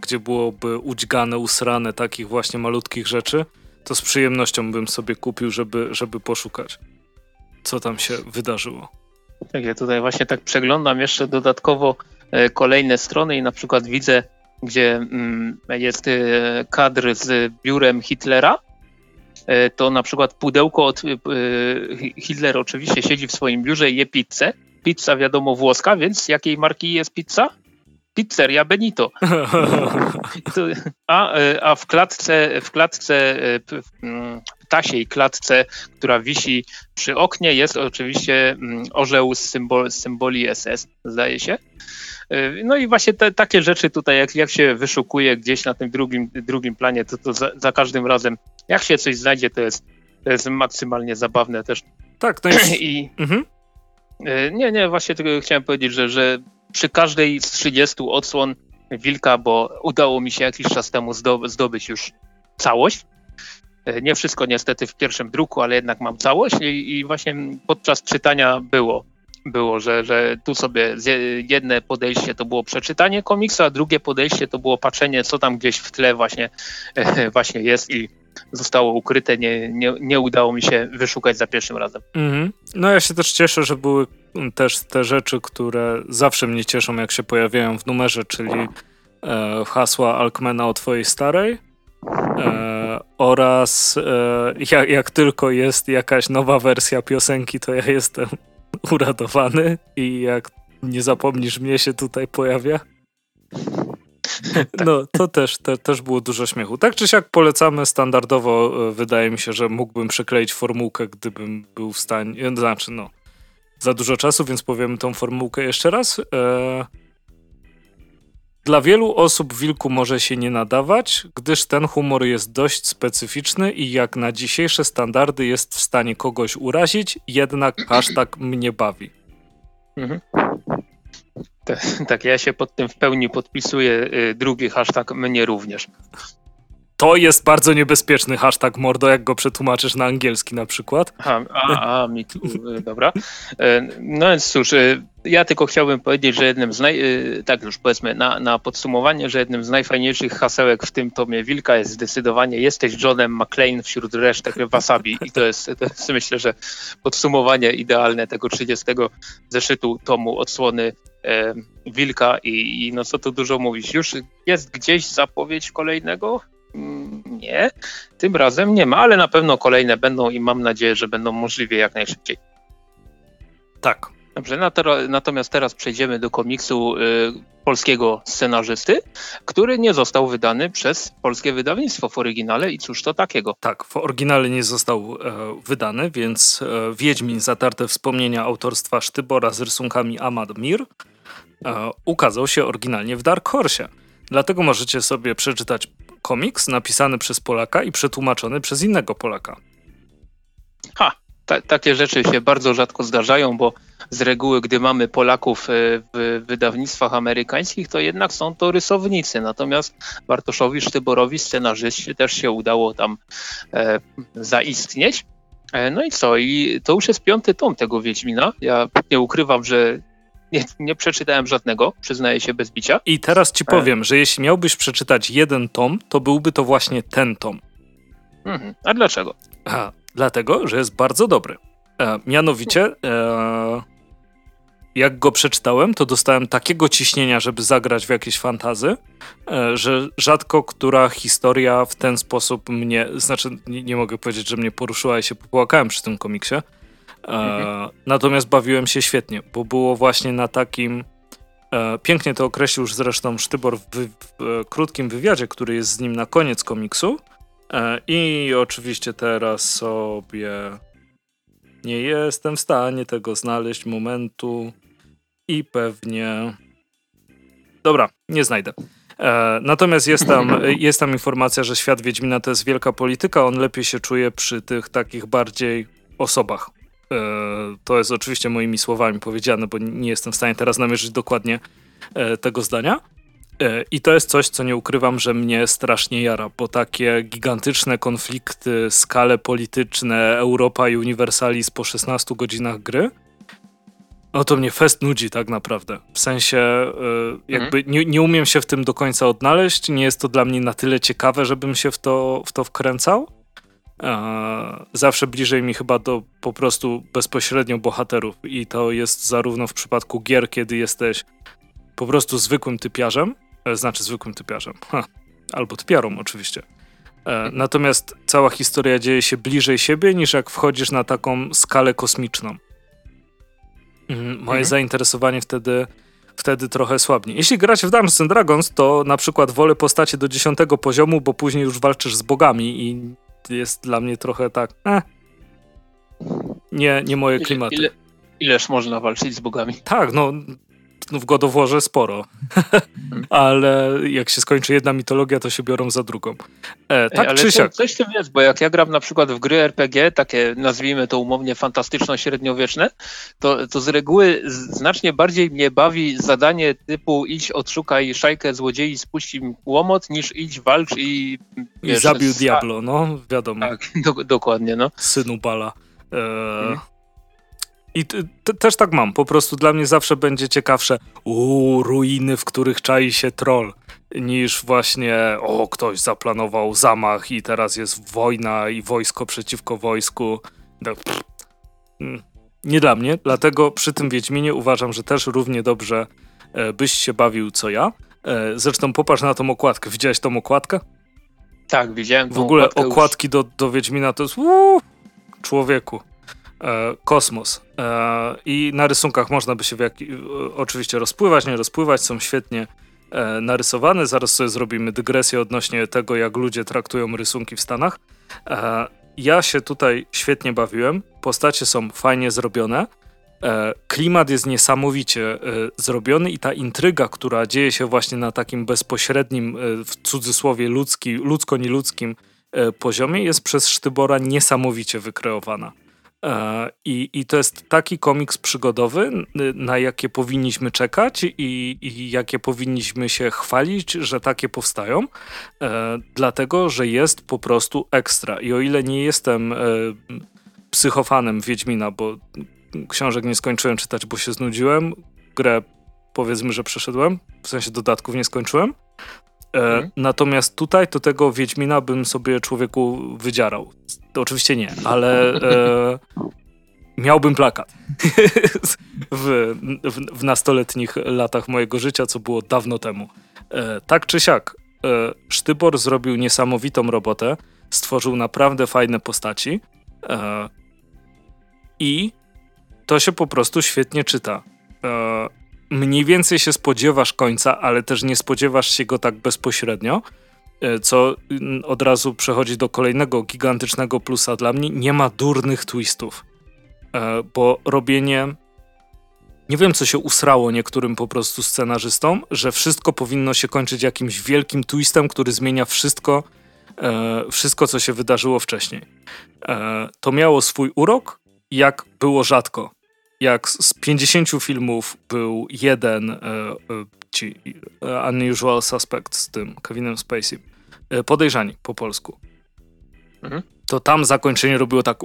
gdzie byłoby udźgane, usrane takich właśnie malutkich rzeczy, to z przyjemnością bym sobie kupił, żeby poszukać, co tam się wydarzyło. Tak, ja tutaj właśnie tak przeglądam jeszcze dodatkowo kolejne strony i na przykład widzę, gdzie jest kadr z biurem Hitlera, to na przykład pudełko Hitler oczywiście siedzi w swoim biurze i je pizzę. Pizza wiadomo włoska, więc jakiej marki jest pizza? Pizzeria Benito. A w ptasiej klatce, która wisi przy oknie, jest oczywiście orzeł z symboli SS, zdaje się. No i właśnie takie rzeczy tutaj, jak się wyszukuje gdzieś na tym drugim planie, to za każdym razem, jak się coś znajdzie, to jest maksymalnie zabawne też. Tak, to jest... Nie, właśnie tylko chciałem powiedzieć, że przy każdej z 30 odsłon Wilka, bo udało mi się jakiś czas temu zdobyć już całość. Nie wszystko niestety w pierwszym druku, ale jednak mam całość i właśnie podczas czytania było, że tu sobie jedne podejście to było przeczytanie komiksu, a drugie podejście to było patrzenie, co tam gdzieś w tle właśnie jest i zostało ukryte, nie udało mi się wyszukać za pierwszym razem. Mm-hmm. No ja się też cieszę, że były też te rzeczy, które zawsze mnie cieszą, jak się pojawiają w numerze, czyli hasła Alkmana o twojej starej oraz jak tylko jest jakaś nowa wersja piosenki, to ja jestem uradowany i jak nie zapomnisz mnie się tutaj pojawia. No, to też było dużo śmiechu. Tak czy siak polecamy standardowo. Wydaje mi się, że mógłbym przykleić formułkę, gdybym był w stanie... Znaczy, no, za dużo czasu, więc powiemy tą formułkę jeszcze raz. Dla wielu osób Wilku może się nie nadawać, gdyż ten humor jest dość specyficzny i jak na dzisiejsze standardy jest w stanie kogoś urazić, jednak hashtag mnie bawi. Mhm. Tak, ja się pod tym w pełni podpisuję. Drugi hashtag mnie również. To jest bardzo niebezpieczny hashtag, mordo, jak go przetłumaczysz na angielski na przykład. Me too, dobra. No więc cóż, ja tylko chciałbym powiedzieć, że jednym z tak już powiedzmy na podsumowanie, że jednym z najfajniejszych hasełek w tym tomie Wilka jest zdecydowanie jesteś Johnem McClane wśród resztek wasabi i to jest myślę, że podsumowanie idealne tego 30 zeszytu tomu odsłony Wilka i no co tu dużo mówić. Już jest gdzieś zapowiedź kolejnego? Nie, tym razem nie ma, ale na pewno kolejne będą i mam nadzieję, że będą możliwie jak najszybciej. Tak. Dobrze, natomiast teraz przejdziemy do komiksu polskiego scenarzysty, który nie został wydany przez polskie wydawnictwo w oryginale i cóż to takiego? Tak, w oryginale nie został wydany, więc Wiedźmin zatarte wspomnienia autorstwa Sztybora z rysunkami Ahmad Mir ukazał się oryginalnie w Dark Horse. Dlatego możecie sobie przeczytać komiks napisany przez Polaka i przetłumaczony przez innego Polaka. Takie rzeczy się bardzo rzadko zdarzają, bo z reguły, gdy mamy Polaków w wydawnictwach amerykańskich, to jednak są to rysownicy. Natomiast Bartoszowi Sztyborowi, scenarzyście, też się udało tam zaistnieć. No i co? I to już jest 5. tom tego Wiedźmina. Ja nie ukrywam, że nie przeczytałem żadnego, przyznaję się bez bicia. I teraz ci powiem, że jeśli miałbyś przeczytać jeden tom, to byłby to właśnie ten tom. A dlaczego? Dlatego, że jest bardzo dobry. Mianowicie, jak go przeczytałem, to dostałem takiego ciśnienia, żeby zagrać w jakieś fantazy, że rzadko która historia w ten sposób mnie, znaczy nie mogę powiedzieć, że mnie poruszyła i się popłakałem przy tym komiksie, Natomiast bawiłem się świetnie, bo było właśnie na takim... Pięknie to określił już zresztą Sztybor w krótkim wywiadzie, który jest z nim na koniec komiksu. I oczywiście teraz sobie nie jestem w stanie tego znaleźć momentu i pewnie... Dobra, nie znajdę. Natomiast jest tam informacja, że świat Wiedźmina to jest wielka polityka, on lepiej się czuje przy tych takich bardziej osobach. To jest oczywiście moimi słowami powiedziane, bo nie jestem w stanie teraz namierzyć dokładnie tego zdania. I to jest coś, co nie ukrywam, że mnie strasznie jara, bo takie gigantyczne konflikty, skale polityczne, Europa i uniwersalizm po 16 godzinach gry, no to mnie fest nudzi tak naprawdę. W sensie jakby nie umiem się w tym do końca odnaleźć, nie jest to dla mnie na tyle ciekawe, żebym się w to wkręcał. Zawsze bliżej mi chyba do po prostu bezpośrednio bohaterów i to jest zarówno w przypadku gier, kiedy jesteś po prostu zwykłym typiarzem, albo typiarą oczywiście. Natomiast cała historia dzieje się bliżej siebie niż jak wchodzisz na taką skalę kosmiczną. Moje zainteresowanie wtedy trochę słabnie. Jeśli grać w Dungeons & Dragons, to na przykład wolę postacie do 10 poziomu, bo później już walczysz z bogami i jest dla mnie trochę tak... Nie moje klimaty. Ileż można walczyć z bogami? Tak, no w God of Warze sporo. Ale jak się skończy jedna mitologia, to się biorą za drugą. Tak czy siak. Coś w tym jest, bo jak ja gram na przykład w gry RPG, takie nazwijmy to umownie fantastyczno-średniowieczne, to z reguły znacznie bardziej mnie bawi zadanie typu idź odszukaj szajkę złodziei, spuść im łomot, niż idź walcz i... Wiesz, zabił Diablo, no wiadomo. Tak, dokładnie, no. Synu Bala. I też tak mam, po prostu dla mnie zawsze będzie ciekawsze ruiny, w których czai się troll, niż właśnie ktoś zaplanował zamach i teraz jest wojna i wojsko przeciwko wojsku. Nie dla mnie, dlatego przy tym Wiedźminie uważam, że też równie dobrze byś się bawił co ja. Zresztą popatrz na tą okładkę, widziałeś tą okładkę? Tak, widziałem tą okładkę. W ogóle okładki do Wiedźmina to jest człowieku. Kosmos. I na rysunkach można by się oczywiście rozpływać, nie rozpływać, są świetnie narysowane. Zaraz sobie zrobimy dygresję odnośnie tego, jak ludzie traktują rysunki w Stanach. Ja się tutaj świetnie bawiłem, postacie są fajnie zrobione, klimat jest niesamowicie zrobiony i ta intryga, która dzieje się właśnie na takim bezpośrednim, w cudzysłowie ludzko-nieludzkim poziomie, jest przez Sztybora niesamowicie wykreowana. I to jest taki komiks przygodowy, na jakie powinniśmy czekać i jakie powinniśmy się chwalić, że takie powstają, dlatego, że jest po prostu ekstra. I o ile nie jestem psychofanem Wiedźmina, bo książek nie skończyłem czytać, bo się znudziłem, grę powiedzmy, że przeszedłem, w sensie dodatków nie skończyłem, natomiast tutaj to tego Wiedźmina bym sobie człowieku wydzierał. To oczywiście nie, ale miałbym plakat w nastoletnich latach mojego życia, co było dawno temu. Tak czy siak, Sztybor zrobił niesamowitą robotę, stworzył naprawdę fajne postaci i to się po prostu świetnie czyta. Mniej więcej się spodziewasz końca, ale też nie spodziewasz się go tak bezpośrednio, co od razu przechodzi do kolejnego gigantycznego plusa dla mnie. Nie ma durnych twistów, bo robienie... Nie wiem, co się usrało niektórym po prostu scenarzystom, że wszystko powinno się kończyć jakimś wielkim twistem, który zmienia wszystko, co się wydarzyło wcześniej. To miało swój urok, jak było rzadko. Jak z 50 filmów był jeden Unusual Suspect z tym Kevinem Spacey, Podejrzani po polsku, to tam zakończenie robiło tak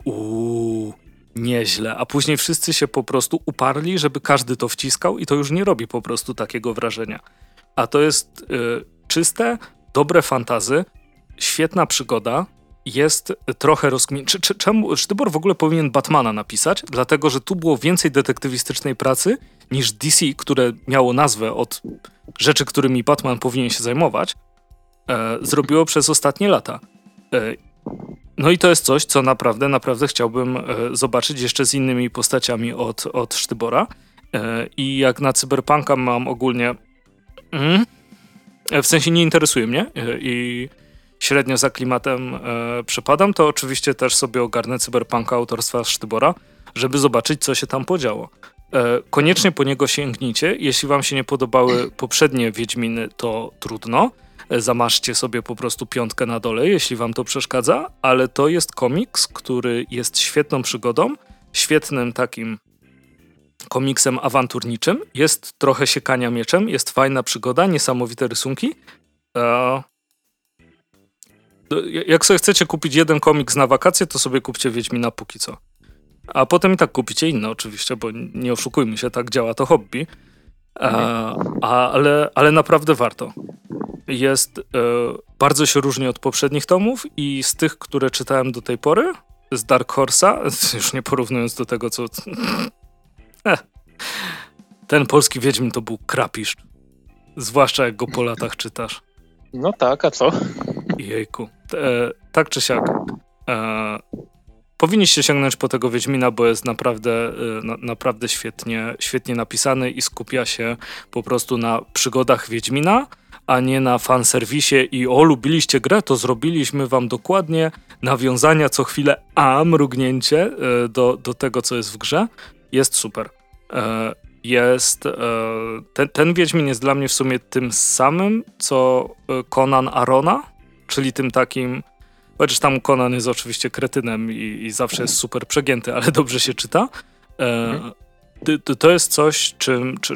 nieźle, a później wszyscy się po prostu uparli, żeby każdy to wciskał i to już nie robi po prostu takiego wrażenia. A to jest czyste, dobre fantasy, świetna przygoda. Jest trochę czemu Sztybor w ogóle powinien Batmana napisać? Dlatego, że tu było więcej detektywistycznej pracy niż DC, które miało nazwę od rzeczy, którymi Batman powinien się zajmować, zrobiło przez ostatnie lata. No i to jest coś, co naprawdę, naprawdę chciałbym zobaczyć jeszcze z innymi postaciami od Sztybora. I jak na Cyberpunka mam ogólnie... W sensie nie interesuje mnie i średnio za klimatem przepadam, to oczywiście też sobie ogarnę Cyberpunka autorstwa Sztybora, żeby zobaczyć, co się tam podziało. Koniecznie po niego sięgnijcie. Jeśli wam się nie podobały poprzednie Wiedźminy, to trudno. Zamaszcie sobie po prostu piątkę na dole, jeśli wam to przeszkadza, ale to jest komiks, który jest świetną przygodą, świetnym takim komiksem awanturniczym. Jest trochę siekania mieczem, jest fajna przygoda, niesamowite rysunki. Jak sobie chcecie kupić jeden komiks na wakacje, to sobie kupcie Wiedźmina póki co. A potem i tak kupicie inne oczywiście, bo nie oszukujmy się, tak działa to hobby. Ale naprawdę warto. Jest bardzo się różni od poprzednich tomów i z tych, które czytałem do tej pory, z Dark Horse'a, już nie porównując do tego, co... Ten polski Wiedźmin to był krapisz. Zwłaszcza jak go po latach czytasz. No tak, a co? Jejku. Tak czy siak. Powinniście sięgnąć po tego Wiedźmina, bo jest naprawdę świetnie napisany i skupia się po prostu na przygodach Wiedźmina, a nie na fanserwisie i o, lubiliście grę, to zrobiliśmy wam dokładnie nawiązania co chwilę, mrugnięcie do tego, co jest w grze. Jest super. Ten Wiedźmin jest dla mnie w sumie tym samym, co Conan Arona, czyli tym takim... Chociaż tam Conan jest oczywiście kretynem i zawsze jest super przegięty, ale dobrze się czyta. To jest coś,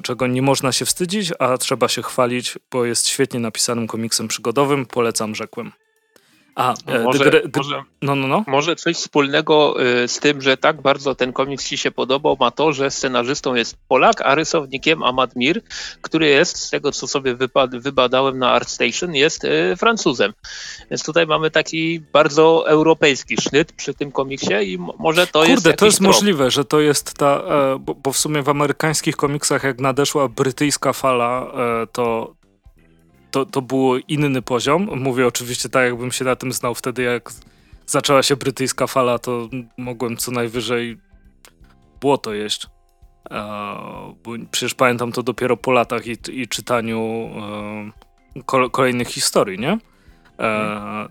czego nie można się wstydzić, a trzeba się chwalić, bo jest świetnie napisanym komiksem przygodowym. Polecam, rzekłem. Może coś wspólnego z tym, że tak bardzo ten komiks ci się podobał, ma to, że scenarzystą jest Polak, a rysownikiem Ahmad Mir, który jest, z tego co sobie wybadałem na ArtStation, jest Francuzem. Więc tutaj mamy taki bardzo europejski sznyt przy tym komiksie i może to jest jakiś... to jest możliwe, że to jest ta... Bo w sumie w amerykańskich komiksach jak nadeszła brytyjska fala, to był inny poziom. Mówię oczywiście tak, jakbym się na tym znał. Wtedy jak zaczęła się brytyjska fala, to mogłem co najwyżej błoto jeść. Bo przecież pamiętam to dopiero po latach i czytaniu kolejnych historii, nie?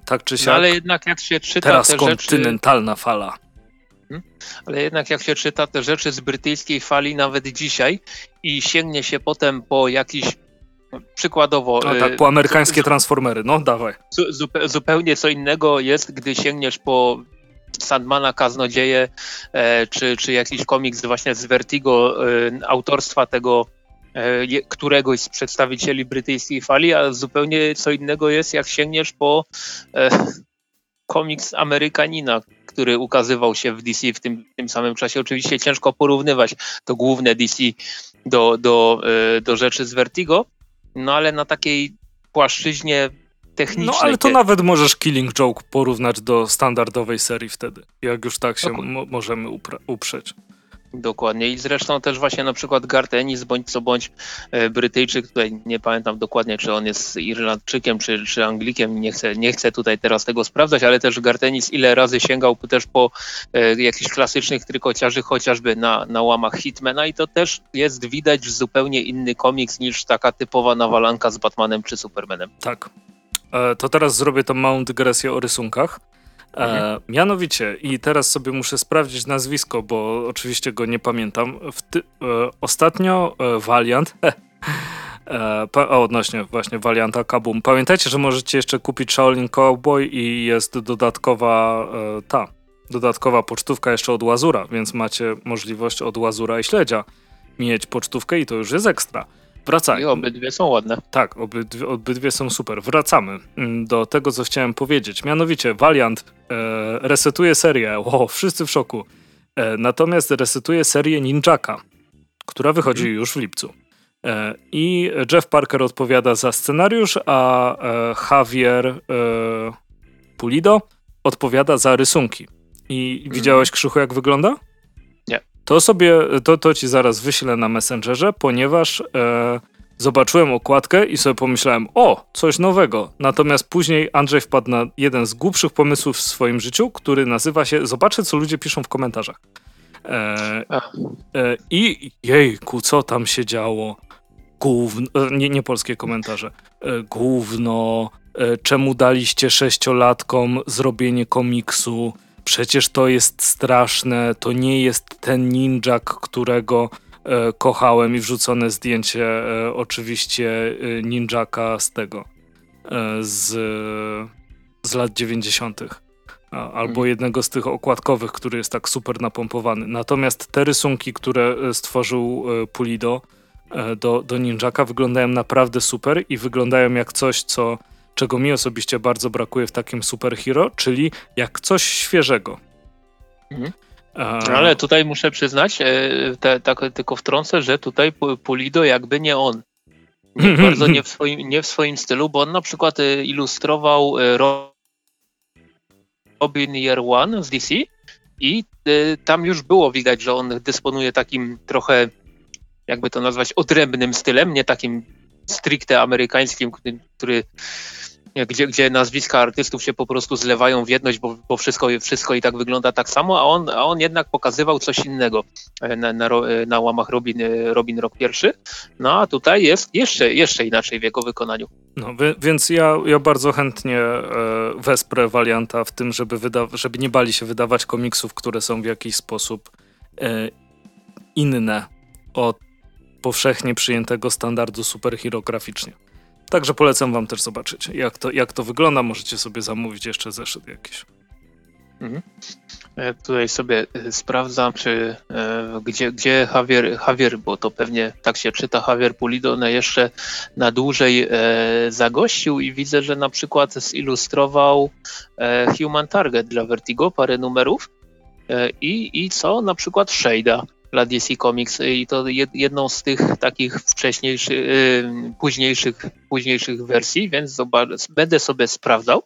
Tak czy siak. No ale jednak jak się czyta teraz te kontynentalna rzeczy... fala. Ale jednak jak się czyta te rzeczy z brytyjskiej fali nawet dzisiaj i sięgnie się potem po jakiś przykładowo... po amerykańskie Transformery, no dawaj. Zupełnie co innego jest, gdy sięgniesz po Sandmana, Kaznodzieje, czy jakiś komiks właśnie z Vertigo, autorstwa tego któregoś z przedstawicieli brytyjskiej fali, a zupełnie co innego jest, jak sięgniesz po komiks Amerykanina, który ukazywał się w DC w tym samym czasie. Oczywiście ciężko porównywać to główne DC do rzeczy z Vertigo, no ale na takiej płaszczyźnie technicznej... No ale to nawet możesz Killing Joke porównać do standardowej serii wtedy, jak już tak się możemy uprzeć. Dokładnie i zresztą też właśnie na przykład Garth Ennis, bądź Brytyjczyk, tutaj nie pamiętam dokładnie, czy on jest Irlandczykiem, czy Anglikiem, nie chcę tutaj teraz tego sprawdzać, ale też Garth Ennis ile razy sięgał też po jakichś klasycznych trykociarzy, chociażby na łamach Hitmana i to też jest widać zupełnie inny komiks niż taka typowa nawalanka z Batmanem czy Supermanem. Tak, to teraz zrobię tą małą dygresję o rysunkach. Mianowicie, i teraz sobie muszę sprawdzić nazwisko, bo oczywiście go nie pamiętam. Ostatnio Valiant, odnośnie Valianta Kabum. Pamiętajcie, że możecie jeszcze kupić Shaolin Cowboy i jest dodatkowa pocztówka jeszcze od Łazura, więc macie możliwość od Łazura i Śledzia mieć pocztówkę i to już jest ekstra. Wracamy. I obydwie są ładne. Tak, obydwie są super. Wracamy do tego, co chciałem powiedzieć. Mianowicie Valiant resetuje serię. Wszyscy w szoku. Natomiast resetuje serię Ninjaka, która wychodzi już w lipcu. I Jeff Parker odpowiada za scenariusz, a Javier Pulido odpowiada za rysunki. I widziałeś, Krzychu, jak wygląda? To ci zaraz wyślę na Messengerze, ponieważ Zobaczyłem okładkę i sobie pomyślałem, o, coś nowego. Natomiast później Andrzej wpadł na jeden z głupszych pomysłów w swoim życiu, który nazywa się zobaczę, co ludzie piszą w komentarzach. I jejku, co tam się działo? Gówno, nie polskie komentarze. Gówno, czemu daliście sześciolatkom zrobienie komiksu? Przecież to jest straszne, to nie jest ten ninjak, którego kochałem, i wrzucone zdjęcie oczywiście ninjaka z tego, z lat 90. Albo jednego z tych okładkowych, który jest tak super napompowany. Natomiast te rysunki, które stworzył Pulido do ninjaka, wyglądają naprawdę super i wyglądają jak coś, czego mi osobiście bardzo brakuje w takim superhero, czyli jak coś świeżego. Mhm. Ale tutaj muszę przyznać, tylko wtrącę, że tutaj Pulido jakby nie on. Bardzo nie w swoim stylu, bo on na przykład ilustrował Robin Year One z DC i tam już było widać, że on dysponuje takim trochę, jakby to nazwać, odrębnym stylem, nie takim stricte amerykańskim, który gdzie nazwiska artystów się po prostu zlewają w jedność, bo wszystko i tak wygląda tak samo, a on jednak pokazywał coś innego na łamach Robin Rock I. No a tutaj jest jeszcze inaczej w jego wykonaniu. No więc ja bardzo chętnie wesprę Valianta w tym, żeby nie bali się wydawać komiksów, które są w jakiś sposób inne od powszechnie przyjętego standardu superhero graficznie. Także polecam wam też zobaczyć, jak to wygląda. Możecie sobie zamówić jeszcze zeszyt jakiś. Mhm. Tutaj sobie sprawdzam, czy gdzie Javier, bo to pewnie tak się czyta, Javier Pulido jeszcze na dłużej zagościł i widzę, że na przykład zilustrował Human Target dla Vertigo, parę numerów i co? Na przykład Shade'a dla DC Comics i to jedną z tych takich wcześniejszych, późniejszych wersji, więc będę sobie sprawdzał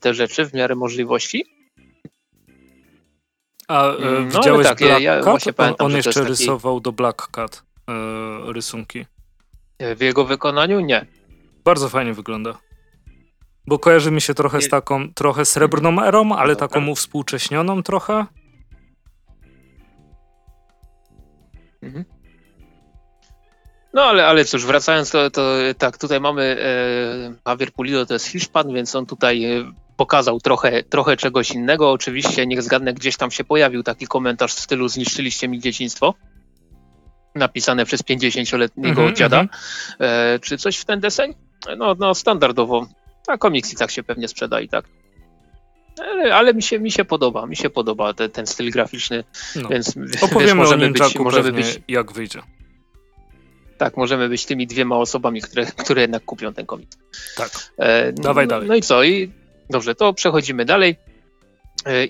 te rzeczy w miarę możliwości. A widziałeś tak, Black Cat? On jeszcze rysował do Black Cat rysunki. W jego wykonaniu? Nie. Bardzo fajnie wygląda. Bo kojarzy mi się trochę z taką trochę srebrną erą, ale taką uwspółcześnioną trochę. No ale cóż, wracając, to tak, tutaj mamy Javier Pulido, to jest Hiszpan, więc on tutaj pokazał trochę czegoś innego. Oczywiście, niech zgadnę, gdzieś tam się pojawił taki komentarz w stylu zniszczyliście mi dzieciństwo, napisane przez 50-letniego dziada. Czy coś w ten deseń? No standardowo, a komiks i tak się pewnie sprzeda i tak. Ale mi się podoba ten styl graficzny, no. Więc opowiemy, wiesz, możemy być jak wyjdzie. Tak, możemy być tymi dwiema osobami, które jednak kupią ten komiks. Tak, dawaj dalej. No i co? Dobrze, to przechodzimy dalej.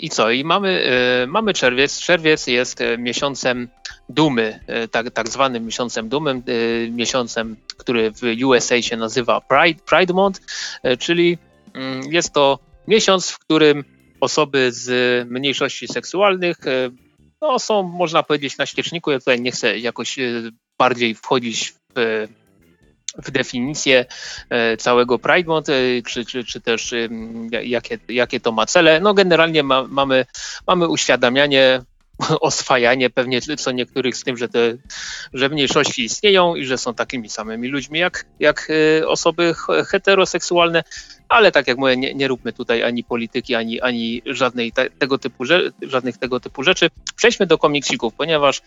I co? I mamy czerwiec. Czerwiec jest miesiącem dumy, tak zwanym miesiącem dumy, miesiącem, który w USA się nazywa Pride Month, czyli jest to miesiąc, w którym osoby z mniejszości seksualnych są, można powiedzieć, na ścieczniku. Ja tutaj nie chcę jakoś bardziej wchodzić w definicję całego Pride Month, czy też jakie to ma cele. No generalnie mamy uświadamianie, oswajanie pewnie co niektórych z tym, że mniejszości istnieją i że są takimi samymi ludźmi jak osoby heteroseksualne, ale tak jak mówię, nie róbmy tutaj ani polityki, ani żadnych tego typu rzeczy. Przejdźmy do komiksików, ponieważ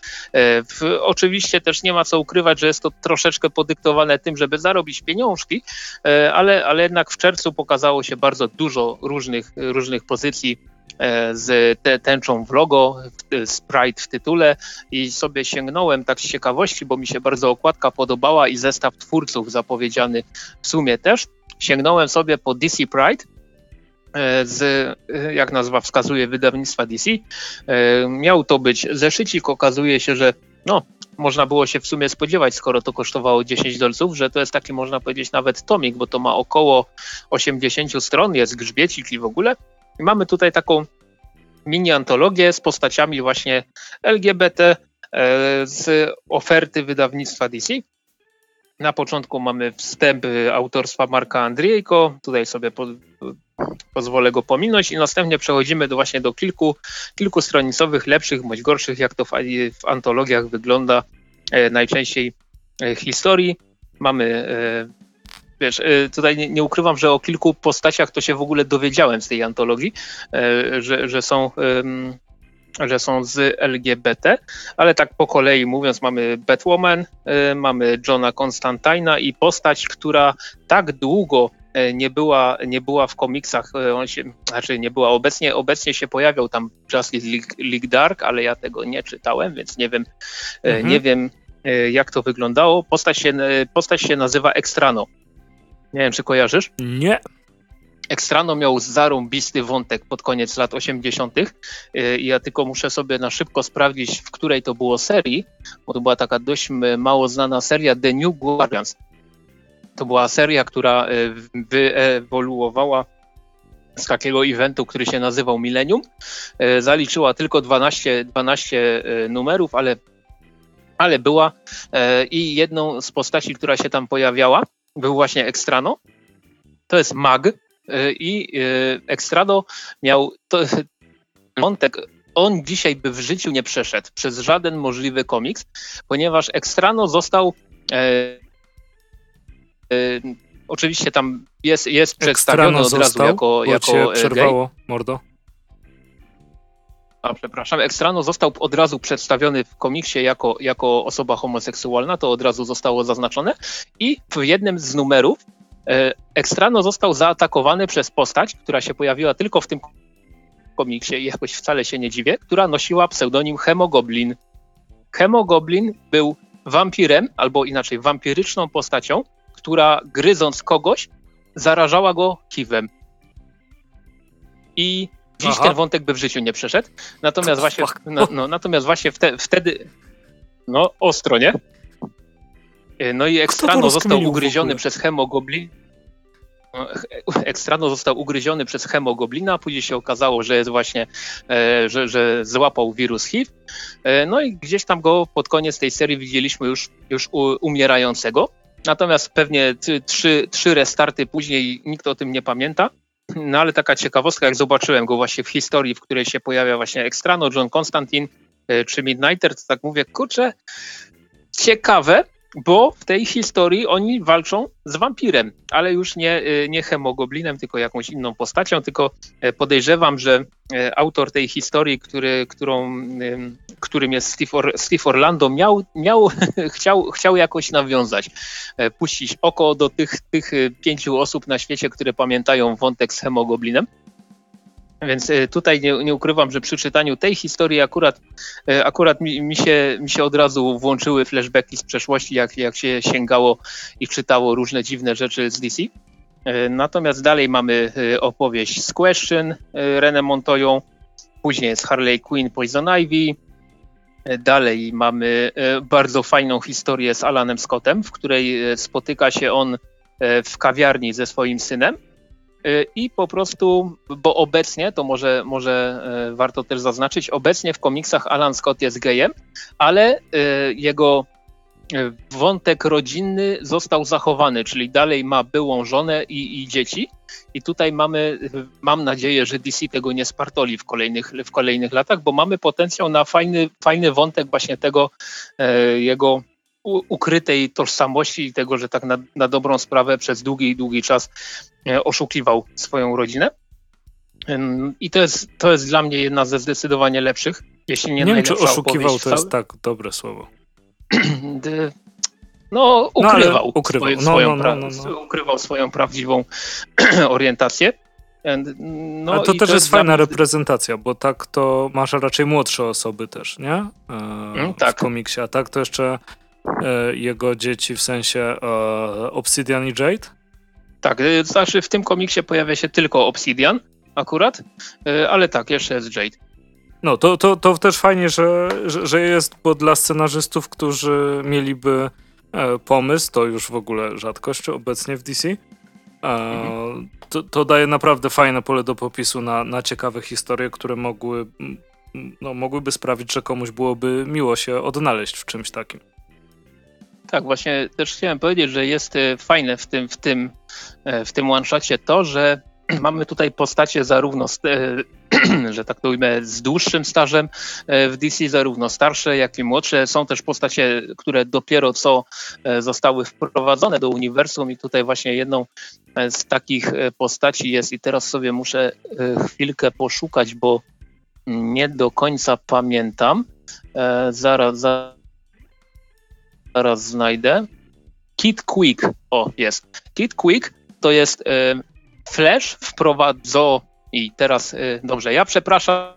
oczywiście też nie ma co ukrywać, że jest to troszeczkę podyktowane tym, żeby zarobić pieniążki, ale jednak w czerwcu pokazało się bardzo dużo różnych pozycji z tęczą w logo, z Pride w tytule i sobie sięgnąłem tak z ciekawości, bo mi się bardzo okładka podobała i zestaw twórców zapowiedziany w sumie też. Sięgnąłem sobie po DC Pride, z, jak nazwa wskazuje, wydawnictwa DC. Miał to być zeszycik, okazuje się, że można było się w sumie spodziewać, skoro to kosztowało $10, że to jest taki, można powiedzieć, nawet tomik, bo to ma około 80 stron, jest grzbiecik i w ogóle. I mamy tutaj taką mini-antologię z postaciami właśnie LGBT z oferty wydawnictwa DC. Na początku mamy wstęp autorstwa Marka Andriejko, tutaj sobie pozwolę go pominąć i następnie przechodzimy do kilkustronicowych, lepszych bądź gorszych, jak to w antologiach wygląda najczęściej historii. Mamy, tutaj nie ukrywam, że o kilku postaciach to się w ogóle dowiedziałem z tej antologii, że są z LGBT, ale tak po kolei mówiąc, mamy Batwoman, mamy Johna Konstantina i postać, która tak długo nie była w komiksach, obecnie się pojawiał tam Justice League Dark, ale ja tego nie czytałem, więc nie wiem jak to wyglądało. Postać się nazywa Extrano. Nie wiem, czy kojarzysz? Nie. Extrano miał zarąbisty wątek pod koniec lat 80. Ja tylko muszę sobie na szybko sprawdzić, w której to było serii, bo to była taka dość mało znana seria The New Guardians. To była seria, która wyewoluowała z takiego eventu, który się nazywał Millennium. Zaliczyła tylko 12 numerów, ale była i jedną z postaci, która się tam pojawiała, był właśnie Extrano. To jest mag. I Extrano miał wątek, on dzisiaj by w życiu nie przeszedł przez żaden możliwy komiks, ponieważ Extrano został oczywiście tam jest przedstawiony od razu jako przerwało, gej. Mordo. A, przepraszam, Extrano został od razu przedstawiony w komiksie jako osoba homoseksualna, to od razu zostało zaznaczone i w jednym z numerów Extrano został zaatakowany przez postać, która się pojawiła tylko w tym komiksie i jakoś wcale się nie dziwię, która nosiła pseudonim Hemogoblin. Hemogoblin był wampirem, albo inaczej wampiryczną postacią, która gryząc kogoś zarażała go HIV-em. I dziś ten wątek by w życiu nie przeszedł. Natomiast właśnie wtedy... No, ostro, nie? No i Extrano został ugryziony przez Hemogoblin. Extrano został ugryziony przez Hemogoblina, później się okazało, że jest właśnie, że złapał wirus HIV. No i gdzieś tam go pod koniec tej serii widzieliśmy już umierającego. Natomiast pewnie trzy restarty później nikt o tym nie pamięta. No ale taka ciekawostka, jak zobaczyłem go właśnie w historii, w której się pojawia właśnie Extrano, John Constantine czy Midnighter, to tak mówię, kurczę, ciekawe. Bo w tej historii oni walczą z wampirem, ale już nie Hemogoblinem, tylko jakąś inną postacią, tylko podejrzewam, że autor tej historii, którym jest Steve Orlando, chciał jakoś nawiązać, puścić oko do tych 5 osób na świecie, które pamiętają wątek z Hemogoblinem. Więc tutaj nie ukrywam, że przy czytaniu tej historii akurat mi się od razu włączyły flashbacki z przeszłości, jak się sięgało i czytało różne dziwne rzeczy z DC. Natomiast dalej mamy opowieść z Question, René Montoyą, później jest Harley Quinn, Poison Ivy. Dalej mamy bardzo fajną historię z Alanem Scottem, w której spotyka się on w kawiarni ze swoim synem. I po prostu, bo obecnie, to może warto też zaznaczyć, obecnie w komiksach Alan Scott jest gejem, ale jego wątek rodzinny został zachowany, czyli dalej ma byłą żonę i dzieci. I tutaj mam nadzieję, że DC tego nie spartoli w kolejnych latach, bo mamy potencjał na fajny wątek właśnie tego jego ukrytej tożsamości i tego, że tak na dobrą sprawę przez długi czas oszukiwał swoją rodzinę. I to jest dla mnie jedna ze zdecydowanie lepszych, jeśli nie najlepsza opowieść. Nie wiem, czy oszukiwał to jest tak dobre słowo. No, ukrywał swoją prawdziwą orientację. No, ale to też jest fajna reprezentacja, bo tak to masz raczej młodsze osoby też, nie? Tak. W komiksie, a tak to jeszcze jego dzieci, w sensie Obsidian i Jade? Tak, znaczy w tym komiksie pojawia się tylko Obsidian akurat, ale tak, jeszcze jest Jade. No to też fajnie, że jest, bo dla scenarzystów, którzy mieliby pomysł, to już w ogóle rzadkość obecnie w DC, to daje naprawdę fajne pole do popisu na ciekawe historie, które mogłyby sprawić, że komuś byłoby miło się odnaleźć w czymś takim. Tak, właśnie też chciałem powiedzieć, że jest fajne w tym one-shocie to, że mamy tutaj postacie zarówno, że tak to ujmę, z dłuższym stażem w DC, zarówno starsze, jak i młodsze. Są też postacie, które dopiero co zostały wprowadzone do uniwersum i tutaj właśnie jedną z takich postaci jest, i teraz sobie muszę chwilkę poszukać, bo nie do końca pamiętam. Zaraz znajdę. Kid Quick. O, jest. Kid Quick to jest Flash wprowadzono i teraz dobrze, ja przepraszam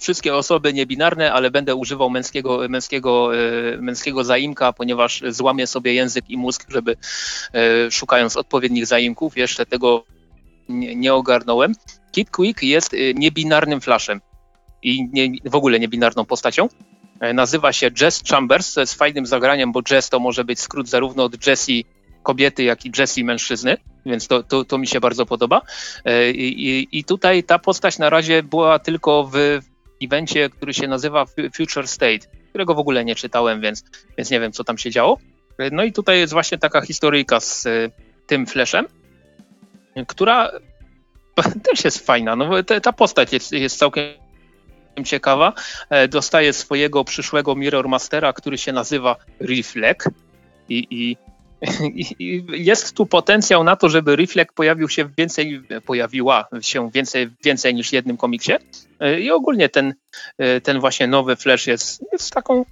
wszystkie osoby niebinarne, ale będę używał męskiego zaimka, ponieważ złamię sobie język i mózg, żeby szukając odpowiednich zaimków, jeszcze tego nie ogarnąłem. Kid Quick jest niebinarnym Flashem i w ogóle niebinarną postacią. Nazywa się Jess Chambers, co jest fajnym zagraniem, bo Jess to może być skrót zarówno od Jessie kobiety, jak i Jessie mężczyzny, więc to mi się bardzo podoba. I tutaj ta postać na razie była tylko w evencie, który się nazywa Future State, którego w ogóle nie czytałem, więc nie wiem, co tam się działo. No i tutaj jest właśnie taka historyjka z tym Flashem, która też jest fajna. No, ta postać jest całkiem ciekawa. Dostaje swojego przyszłego Mirror Mastera, który się nazywa Reflect i jest tu potencjał na to, żeby Reflect pojawiła się więcej niż w jednym komiksie. I ogólnie ten właśnie nowy Flash jest taką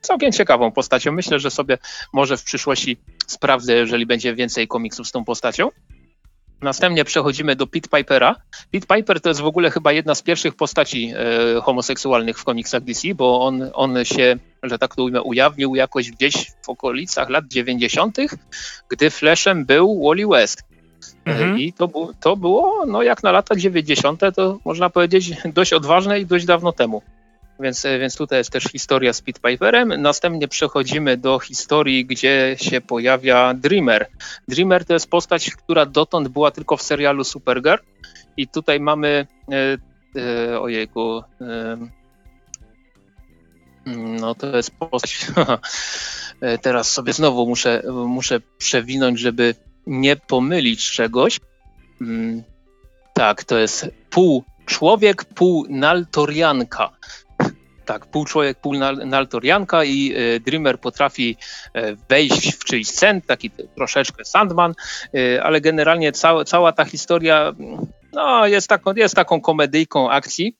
całkiem ciekawą postacią. Myślę, że sobie może w przyszłości sprawdzę, jeżeli będzie więcej komiksów z tą postacią. Następnie przechodzimy do Pit Pipera. Pit Piper to jest w ogóle chyba jedna z pierwszych postaci homoseksualnych w komiksach DC, bo on się, że tak to ujmę, ujawnił jakoś gdzieś w okolicach lat 90., gdy Flashem był Wally West. Mhm. I to było, no jak na lata 90., to można powiedzieć dość odważne i dość dawno temu. Więc tutaj jest też historia z Pit Piperem. Następnie przechodzimy do historii, gdzie się pojawia Dreamer. Dreamer to jest postać, która dotąd była tylko w serialu Supergirl. I tutaj mamy... no to jest postać... Teraz sobie znowu muszę przewinąć, żeby nie pomylić czegoś. Tak, to jest pół człowiek, pół naltorianka. Tak, pół człowiek, pół naltorianka i Dreamer potrafi wejść w czyjś sen, taki troszeczkę Sandman, ale generalnie cała ta historia no, jest taką komedyjką akcji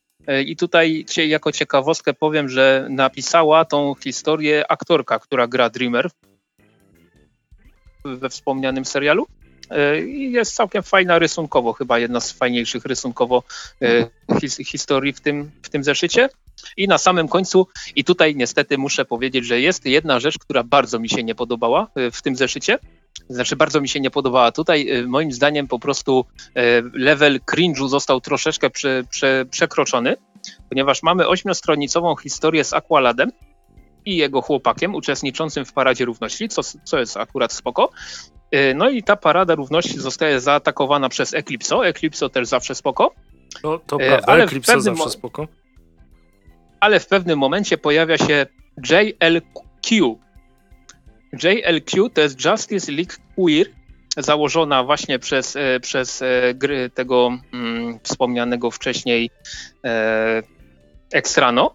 i tutaj jako ciekawostkę powiem, że napisała tą historię aktorka, która gra Dreamer we wspomnianym serialu i jest całkiem fajna rysunkowo, chyba jedna z fajniejszych rysunkowo historii w tym zeszycie. I na samym końcu, i tutaj niestety muszę powiedzieć, że jest jedna rzecz, która bardzo mi się nie podobała w tym zeszycie. Znaczy bardzo mi się nie podobała tutaj. Moim zdaniem po prostu level cringe'u został troszeczkę przekroczony, ponieważ mamy 8-stronicową historię z Aqualadem i jego chłopakiem uczestniczącym w Paradzie Równości, co jest akurat spoko. No i ta Parada Równości zostaje zaatakowana przez Eclipso. Eclipso też zawsze spoko. No to prawda, ale Eclipso zawsze spoko. Ale w pewnym momencie pojawia się JLQ. JLQ to jest Justice League Queer, założona właśnie przez gry tego wspomnianego wcześniej Extrano.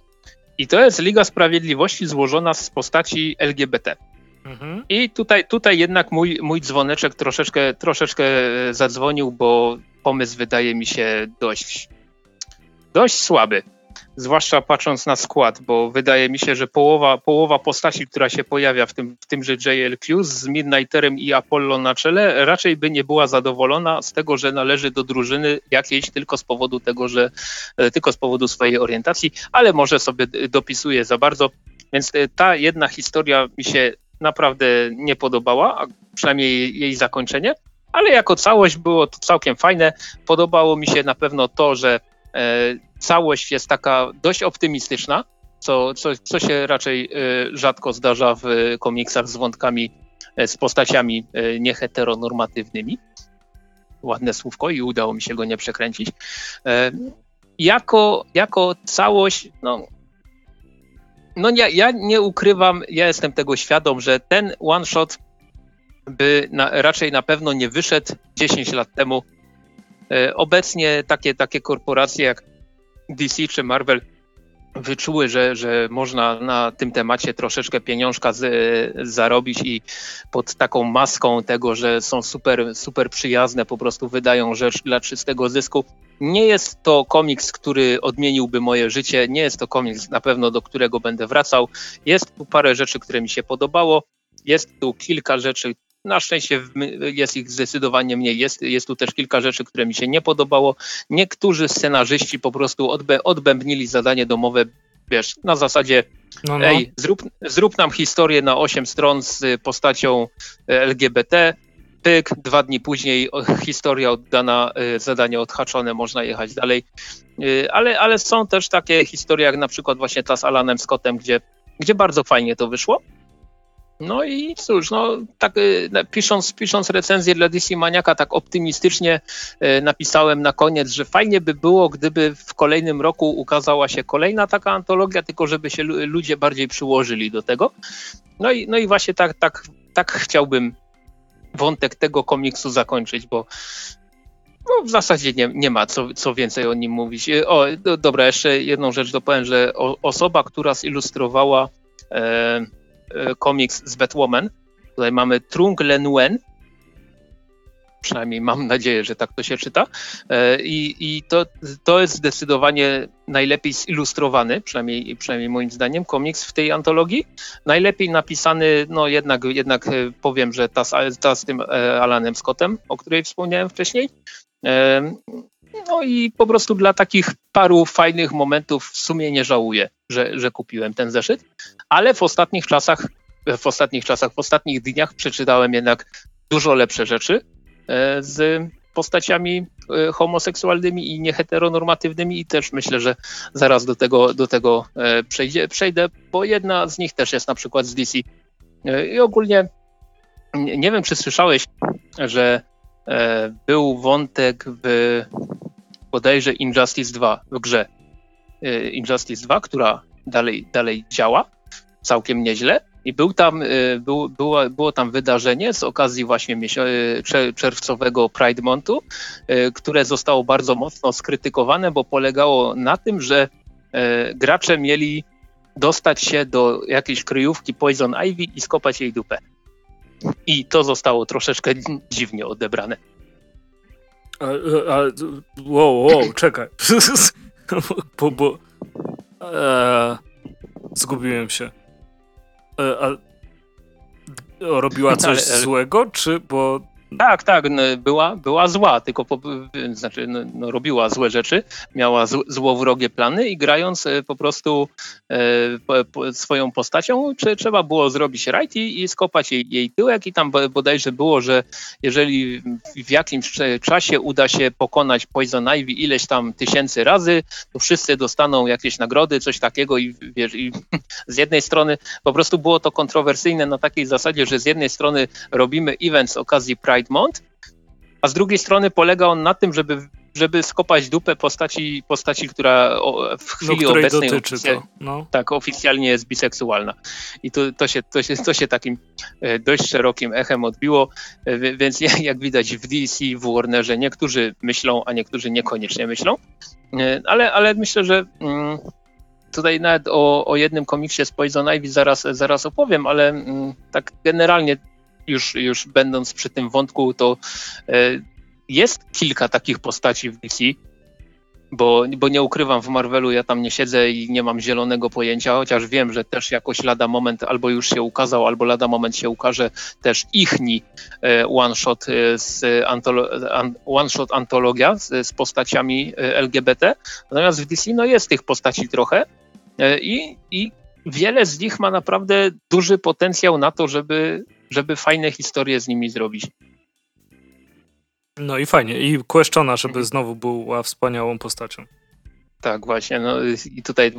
I to jest Liga Sprawiedliwości złożona z postaci LGBT. Mhm. I tutaj jednak mój dzwoneczek troszeczkę zadzwonił, bo pomysł wydaje mi się dość słaby. Zwłaszcza patrząc na skład, bo wydaje mi się, że połowa postaci, która się pojawia w tymże JLQ z Midnighterem i Apollo na czele, raczej by nie była zadowolona z tego, że należy do drużyny jakiejś tylko z powodu swojej orientacji, ale może sobie dopisuje za bardzo. Więc ta jedna historia mi się naprawdę nie podobała, a przynajmniej jej zakończenie, ale jako całość było to całkiem fajne. Podobało mi się na pewno to, że całość jest taka dość optymistyczna, co się raczej rzadko zdarza w komiksach z wątkami, z postaciami nieheteronormatywnymi. Ładne słówko i udało mi się go nie przekręcić. Jako całość, no, no nie, ja nie ukrywam, ja jestem tego świadom, że ten one shot by raczej na pewno nie wyszedł 10 lat temu. Obecnie takie korporacje jak DC czy Marvel wyczuły, że można na tym temacie troszeczkę pieniążka zarobić i pod taką maską tego, że są super, super przyjazne, po prostu wydają rzecz dla czystego zysku. Nie jest to komiks, który odmieniłby moje życie, nie jest to komiks na pewno, do którego będę wracał. Jest tu parę rzeczy, które mi się podobało, jest tu kilka rzeczy, na szczęście jest ich zdecydowanie mniej, jest tu też kilka rzeczy, które mi się nie podobało. Niektórzy scenarzyści po prostu odbębnili zadanie domowe, wiesz, na zasadzie ej, zrób nam historię na 8 stron z postacią LGBT, pyk, 2 dni później historia oddana, zadanie odhaczone, można jechać dalej. Ale są też takie historie jak na przykład właśnie ta z Alanem Scottem, gdzie bardzo fajnie to wyszło. No i cóż, no tak pisząc recenzję dla DC Maniaka, tak optymistycznie napisałem na koniec, że fajnie by było, gdyby w kolejnym roku ukazała się kolejna taka antologia, tylko żeby się ludzie bardziej przyłożyli do tego. No i właśnie tak chciałbym wątek tego komiksu zakończyć, bo no, w zasadzie nie ma co więcej o nim mówić. Dobra, jeszcze jedną rzecz dopowiem, że osoba, która zilustrowała komiks z Batwoman. Tutaj mamy Trung Le Nguyen. Przynajmniej mam nadzieję, że tak to się czyta. I to jest zdecydowanie najlepiej zilustrowany, przynajmniej moim zdaniem, komiks w tej antologii. Najlepiej napisany, no jednak powiem, że ta z tym Alanem Scottem, o której wspomniałem wcześniej. No i po prostu dla takich paru fajnych momentów w sumie nie żałuję, że kupiłem ten zeszyt, ale w ostatnich dniach przeczytałem jednak dużo lepsze rzeczy z postaciami homoseksualnymi i nieheteronormatywnymi i też myślę, że zaraz do tego przejdę, bo jedna z nich też jest na przykład z DC. I ogólnie nie wiem, czy słyszałeś, że był wątek w bodajże Injustice 2 w grze. Injustice 2, która dalej działa całkiem nieźle i było tam wydarzenie z okazji właśnie czerwcowego Pride Monthu, które zostało bardzo mocno skrytykowane, bo polegało na tym, że gracze mieli dostać się do jakiejś kryjówki Poison Ivy i skopać jej dupę. I to zostało troszeczkę dziwnie odebrane. Wow, czekaj. Zgubiłem się. Robiła coś złego, czy bo... Tak, była zła, tylko robiła złe rzeczy, miała złowrogie plany i grając po prostu swoją postacią, trzeba było zrobić rajd i skopać jej tyłek i tam bodajże było, że jeżeli w jakimś czasie uda się pokonać Poison Ivy ileś tam tysięcy razy, to wszyscy dostaną jakieś nagrody, coś takiego i wiesz, i z jednej strony po prostu było to kontrowersyjne na takiej zasadzie, że z jednej strony robimy event z okazji Pride Month, a z drugiej strony polega on na tym, żeby skopać dupę postaci, która w chwili obecnej tak oficjalnie jest biseksualna. I to się takim dość szerokim echem odbiło, więc jak widać w DC, w Warnerze niektórzy myślą, a niektórzy niekoniecznie myślą, ale myślę, że tutaj nawet o jednym komiksie z Poison Ivy zaraz opowiem, ale tak generalnie już będąc przy tym wątku, to jest kilka takich postaci w DC, bo nie ukrywam, w Marvelu ja tam nie siedzę i nie mam zielonego pojęcia, chociaż wiem, że też jakoś lada moment albo już się ukazał, albo lada moment się ukaże też ichni one-shot antologia z postaciami LGBT. Natomiast w DC no jest tych postaci trochę i wiele z nich ma naprawdę duży potencjał na to, żeby fajne historie z nimi zrobić. No i fajnie. I Questiona, żeby znowu była wspaniałą postacią. Tak, właśnie. No i tutaj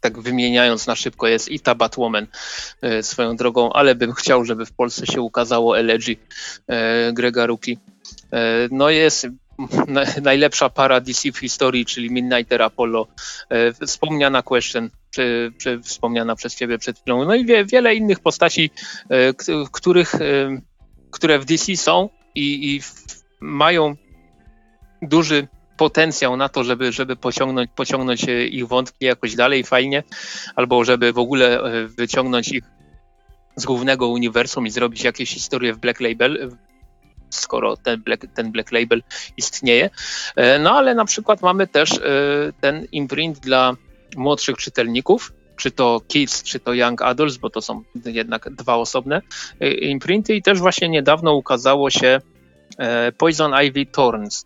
tak wymieniając na szybko jest i ta Batwoman swoją drogą, ale bym chciał, żeby w Polsce się ukazało Elegy Grega Ruki. No jest najlepsza para DC w historii, czyli Midnighter Apollo, wspomniana Question, wspomniana przez ciebie przed chwilą, no i wiele innych postaci, które w DC są i mają duży potencjał na to, żeby pociągnąć ich wątki jakoś dalej fajnie, albo żeby w ogóle wyciągnąć ich z głównego uniwersum i zrobić jakieś historie w Black Label, skoro ten Black Label istnieje. No ale na przykład mamy też ten imprint dla młodszych czytelników, czy to Kids, czy to Young Adults, bo to są jednak dwa osobne imprinty i też właśnie niedawno ukazało się Poison Ivy Thorns.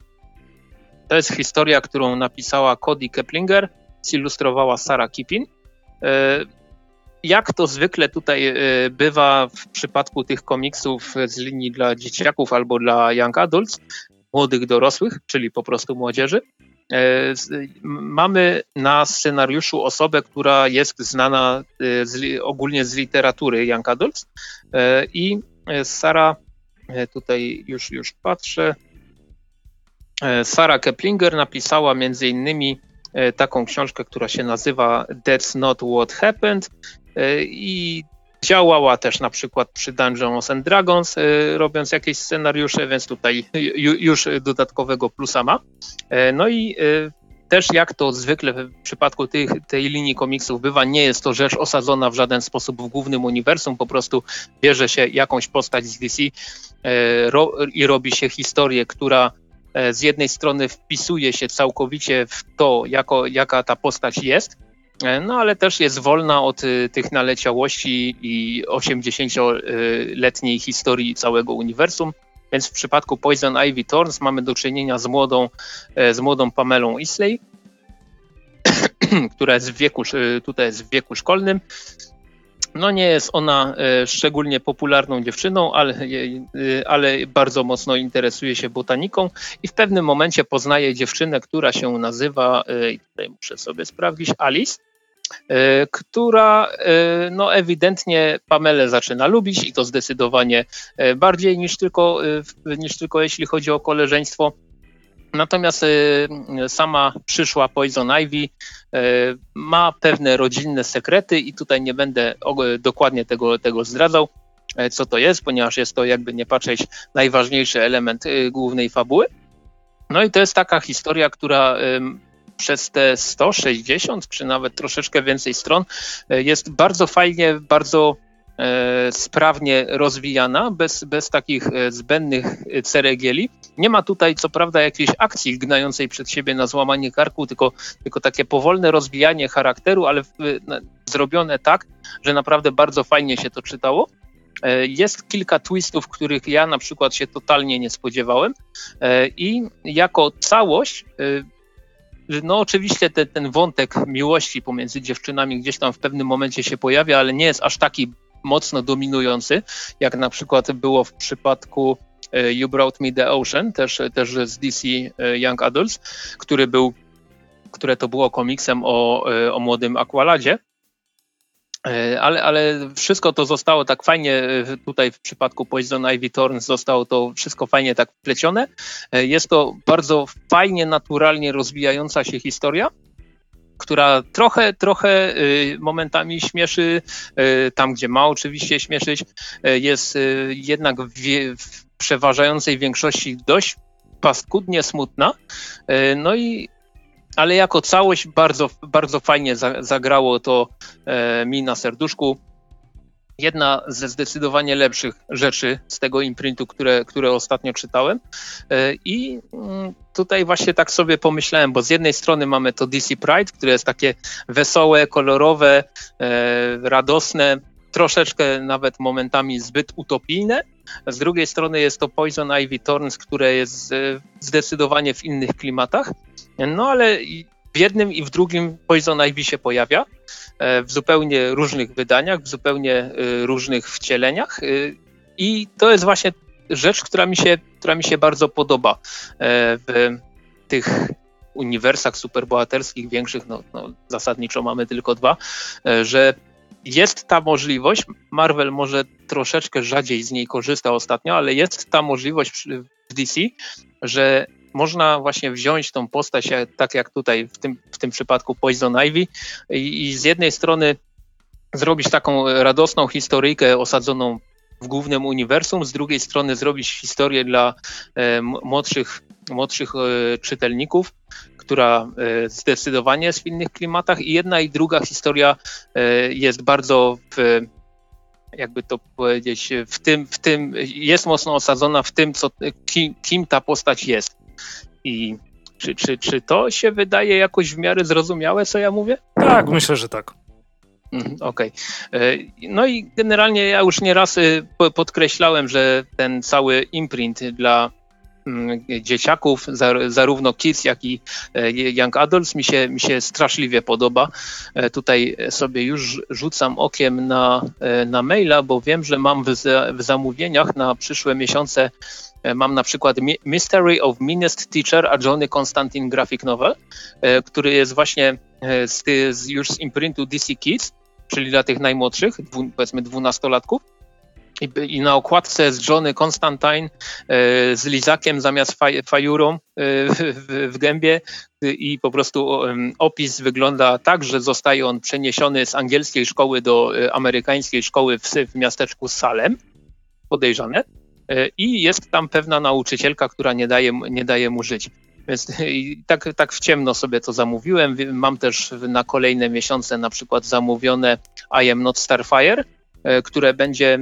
To jest historia, którą napisała Cody Keplinger, zilustrowała Sarah Kippin. Jak to zwykle tutaj bywa w przypadku tych komiksów z linii dla dzieciaków albo dla young adults, młodych dorosłych, czyli po prostu młodzieży, mamy na scenariuszu osobę, która jest znana ogólnie z literatury young adults i Sarah, tutaj już patrzę, Sarah Keplinger napisała między innymi taką książkę, która się nazywa That's Not What Happened i działała też na przykład przy Dungeons and Dragons, robiąc jakieś scenariusze, więc tutaj już dodatkowego plusa ma. No i też jak to zwykle w przypadku tej linii komiksów bywa, nie jest to rzecz osadzona w żaden sposób w głównym uniwersum, po prostu bierze się jakąś postać z DC i robi się historię, która z jednej strony wpisuje się całkowicie w to, jaka ta postać jest, no ale też jest wolna od tych naleciałości i 80-letniej historii całego uniwersum, więc w przypadku Poison Ivy Thorns mamy do czynienia z młodą Pamelą Isley, która jest w wieku szkolnym. No nie jest ona szczególnie popularną dziewczyną, ale bardzo mocno interesuje się botaniką i w pewnym momencie poznaje dziewczynę, która się nazywa, tutaj muszę sobie sprawdzić, Alice, która no ewidentnie Pamelę zaczyna lubić i to zdecydowanie bardziej niż tylko jeśli chodzi o koleżeństwo. Natomiast sama przyszła Poison Ivy ma pewne rodzinne sekrety i tutaj nie będę dokładnie tego zdradzał, co to jest, ponieważ jest to, jakby nie patrzeć, najważniejszy element głównej fabuły. No i to jest taka historia, która przez te 160 czy nawet troszeczkę więcej stron jest bardzo fajnie, bardzo sprawnie rozwijana, bez takich zbędnych ceregieli. Nie ma tutaj co prawda jakiejś akcji gnającej przed siebie na złamanie karku, tylko takie powolne rozwijanie charakteru, ale zrobione tak, że naprawdę bardzo fajnie się to czytało. Jest kilka twistów, których ja na przykład się totalnie nie spodziewałem i jako całość no oczywiście ten wątek miłości pomiędzy dziewczynami gdzieś tam w pewnym momencie się pojawia, ale nie jest aż taki mocno dominujący, jak na przykład było w przypadku You Brought Me the Ocean, też z DC Young Adults, które to było komiksem o młodym Aqualadzie. Ale wszystko to zostało tak fajnie, tutaj w przypadku Poison Ivy Thorns zostało to wszystko fajnie tak wplecione. Jest to bardzo fajnie, naturalnie rozwijająca się historia, która trochę momentami śmieszy, tam gdzie ma oczywiście śmieszyć, jest jednak w przeważającej większości dość paskudnie smutna, no i ale jako całość bardzo, bardzo fajnie zagrało to mi na serduszku. Jedna ze zdecydowanie lepszych rzeczy z tego imprintu, które ostatnio czytałem. I tutaj właśnie tak sobie pomyślałem, bo z jednej strony mamy to DC Pride, które jest takie wesołe, kolorowe, radosne, troszeczkę nawet momentami zbyt utopijne. Z drugiej strony jest to Poison Ivy Thorns, które jest zdecydowanie w innych klimatach. No ale w jednym i w drugim Poison Ivy się pojawia w zupełnie różnych wydaniach, w zupełnie różnych wcieleniach i to jest właśnie rzecz, która mi się bardzo podoba w tych uniwersach superbohaterskich większych, no zasadniczo mamy tylko dwa, że jest ta możliwość, Marvel może troszeczkę rzadziej z niej korzysta ostatnio, ale jest ta możliwość w DC, że można właśnie wziąć tą postać, tak jak tutaj w tym przypadku Poison Ivy i z jednej strony zrobić taką radosną historyjkę osadzoną w głównym uniwersum, z drugiej strony zrobić historię dla młodszych czytelników, która zdecydowanie jest w innych klimatach i jedna i druga historia jest bardzo, jakby to powiedzieć, w tym jest mocno osadzona w tym, kim ta postać jest. I czy to się wydaje jakoś w miarę zrozumiałe, co ja mówię? Tak, myślę, że tak. Okej. No i generalnie ja już nieraz podkreślałem, że ten cały imprint dla dzieciaków, zarówno kids, jak i young adults mi się straszliwie podoba. Tutaj sobie już rzucam okiem na maila, bo wiem, że mam w zamówieniach na przyszłe miesiące mam na przykład Mystery of Meanest Teacher a Johnny Constantine Graphic Novel, który jest właśnie już z imprintu DC Kids, czyli dla tych najmłodszych, powiedzmy 12-latków. I na okładce z Johnny Constantine z lizakiem zamiast fajurą w gębie i po prostu opis wygląda tak, że zostaje on przeniesiony z angielskiej szkoły do amerykańskiej szkoły w miasteczku Salem, podejrzane, i jest tam pewna nauczycielka, która nie daje mu żyć. Więc i tak w ciemno sobie to zamówiłem. Mam też na kolejne miesiące na przykład zamówione I Am Not Starfire, które będzie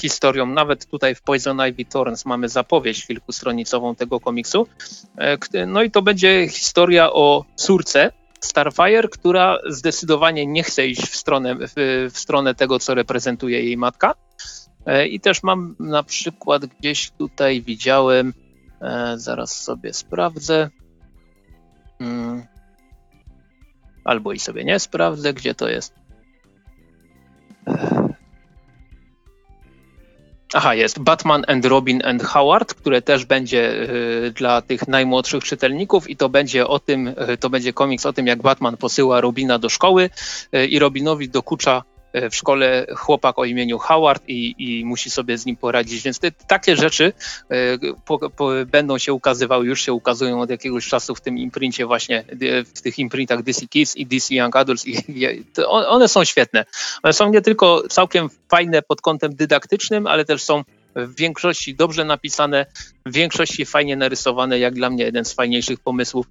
historią, nawet tutaj w Poison Ivy Torrance mamy zapowiedź kilkustronicową tego komiksu. No i to będzie historia o córce Starfire, która zdecydowanie nie chce iść w stronę tego, co reprezentuje jej matka. I też mam na przykład gdzieś tutaj widziałem, zaraz sobie sprawdzę, albo i sobie nie sprawdzę, gdzie to jest. Aha, jest Batman and Robin and Howard, które też będzie dla tych najmłodszych czytelników i to będzie o tym, to będzie komiks o tym, jak Batman posyła Robina do szkoły i Robinowi dokucza w szkole chłopak o imieniu Howard i musi sobie z nim poradzić, więc takie rzeczy będą się ukazywały, już się ukazują od jakiegoś czasu w tym imprincie właśnie, w tych imprintach DC Kids i DC Young Adults i one są świetne. One są nie tylko całkiem fajne pod kątem dydaktycznym, ale też są w większości dobrze napisane, w większości fajnie narysowane, jak dla mnie jeden z fajniejszych pomysłów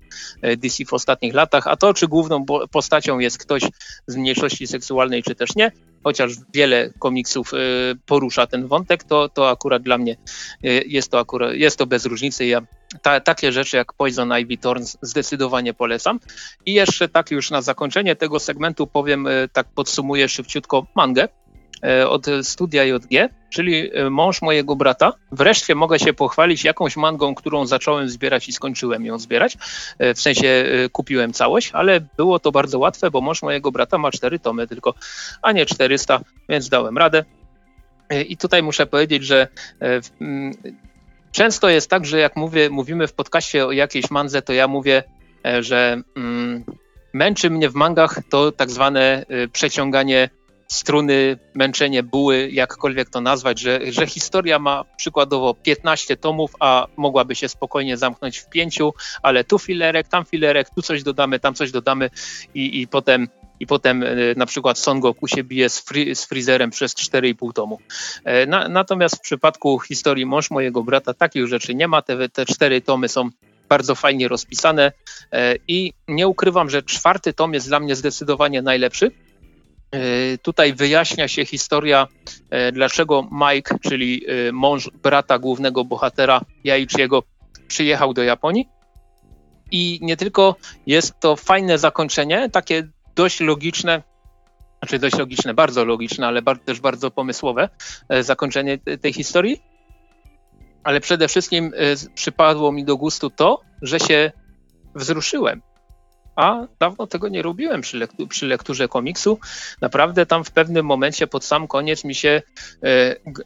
DC w ostatnich latach, a to czy główną postacią jest ktoś z mniejszości seksualnej czy też nie, chociaż wiele komiksów porusza ten wątek, to akurat dla mnie jest to bez różnicy. Ja takie rzeczy jak Poison Ivy Thorns zdecydowanie polecam. I jeszcze tak już na zakończenie tego segmentu powiem, tak podsumuję szybciutko mangę od studia JG, czyli Mąż mojego brata. Wreszcie mogę się pochwalić jakąś mangą, którą zacząłem zbierać i skończyłem ją zbierać. W sensie kupiłem całość, ale było to bardzo łatwe, bo Mąż mojego brata ma 4 tomy tylko, a nie 400, więc dałem radę. I tutaj muszę powiedzieć, że często jest tak, że jak mówimy w podcaście o jakiejś mandze, to ja mówię, że męczy mnie w mangach to tak zwane przeciąganie struny, męczenie buły, jakkolwiek to nazwać, że historia ma przykładowo 15 tomów, a mogłaby się spokojnie zamknąć w 5, ale tu filerek, tam filerek, tu coś dodamy, tam coś dodamy i potem na przykład Son Goku się bije z Freezerem przez 4,5 tomu. Natomiast w przypadku historii Mąż mojego brata takich rzeczy nie ma, te 4 tomy są bardzo fajnie rozpisane i nie ukrywam, że 4 tom jest dla mnie zdecydowanie najlepszy. Tutaj wyjaśnia się historia, dlaczego Mike, czyli mąż brata głównego bohatera Jaichiego, przyjechał do Japonii. I nie tylko jest to fajne zakończenie, takie dość logiczne, znaczy dość logiczne, bardzo logiczne, ale też bardzo pomysłowe zakończenie tej historii. Ale przede wszystkim przypadło mi do gustu to, że się wzruszyłem. A dawno tego nie robiłem przy lekturze komiksu. Naprawdę tam w pewnym momencie pod sam koniec mi się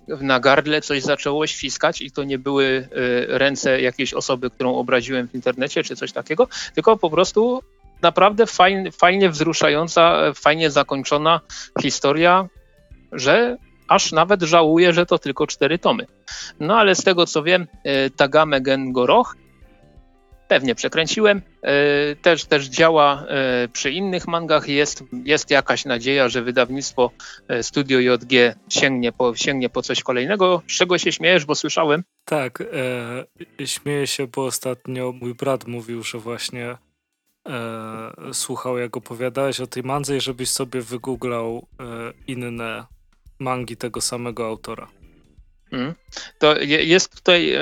na gardle coś zaczęło ściskać i to nie były ręce jakiejś osoby, którą obraziłem w internecie czy coś takiego, tylko po prostu naprawdę fajnie wzruszająca, fajnie zakończona historia, że aż nawet żałuję, że to tylko 4 tomy. No ale z tego co wiem, Tagame Gen Goroh Pewnie przekręciłem. Też działa przy innych mangach. Jest jakaś nadzieja, że wydawnictwo Studio JG sięgnie po coś kolejnego. Z czego się śmiejesz, bo słyszałem? Tak, śmieję się, bo ostatnio mój brat mówił, że właśnie słuchał, jak opowiadałeś o tej mandze i żebyś sobie wygooglał inne mangi tego samego autora. To jest tutaj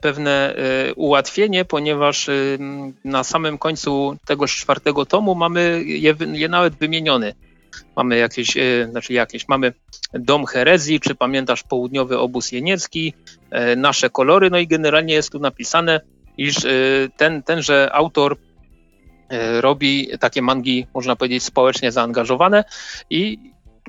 pewne ułatwienie, ponieważ na samym końcu tegoż 4. tomu mamy je nawet wymienione. Mamy mamy Dom Herezji, czy pamiętasz Południowy Obóz Jeniecki, Nasze Kolory, no i generalnie jest tu napisane, iż tenże autor robi takie mangi, można powiedzieć, społecznie zaangażowane i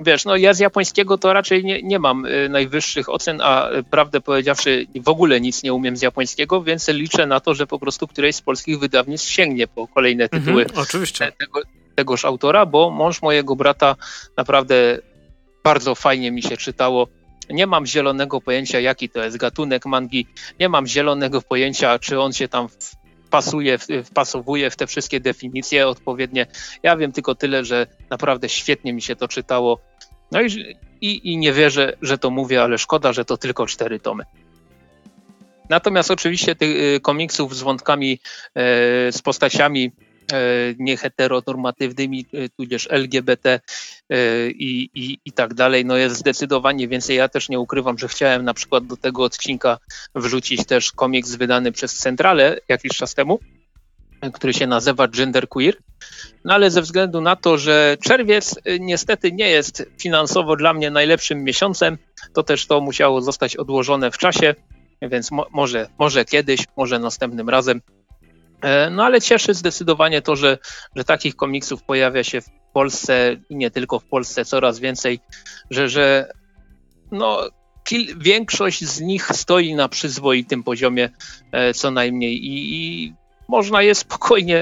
wiesz, no ja z japońskiego to raczej nie mam najwyższych ocen, a prawdę powiedziawszy w ogóle nic nie umiem z japońskiego, więc liczę na to, że po prostu któreś z polskich wydawnictw sięgnie po kolejne tytuły tegoż autora, bo Mąż mojego brata naprawdę bardzo fajnie mi się czytało. Nie mam zielonego pojęcia, jaki to jest gatunek mangi, nie mam zielonego pojęcia, czy on się tam wpasowuje w te wszystkie definicje odpowiednie. Ja wiem tylko tyle, że naprawdę świetnie mi się to czytało. No i nie wierzę, że to mówię, ale szkoda, że to tylko 4 tomy. Natomiast oczywiście tych komiksów z wątkami, z postaciami nieheteronormatywnymi, tudzież LGBT i tak dalej, no jest zdecydowanie więcej. Ja też nie ukrywam, że chciałem na przykład do tego odcinka wrzucić też komiks wydany przez Centralę jakiś czas temu, który się nazywa Gender Queer, no ale ze względu na to, że czerwiec niestety nie jest finansowo dla mnie najlepszym miesiącem, to też to musiało zostać odłożone w czasie, więc może kiedyś, może następnym razem. No ale cieszy zdecydowanie to, że takich komiksów pojawia się w Polsce i nie tylko w Polsce coraz więcej, większość z nich stoi na przyzwoitym poziomie co najmniej i można je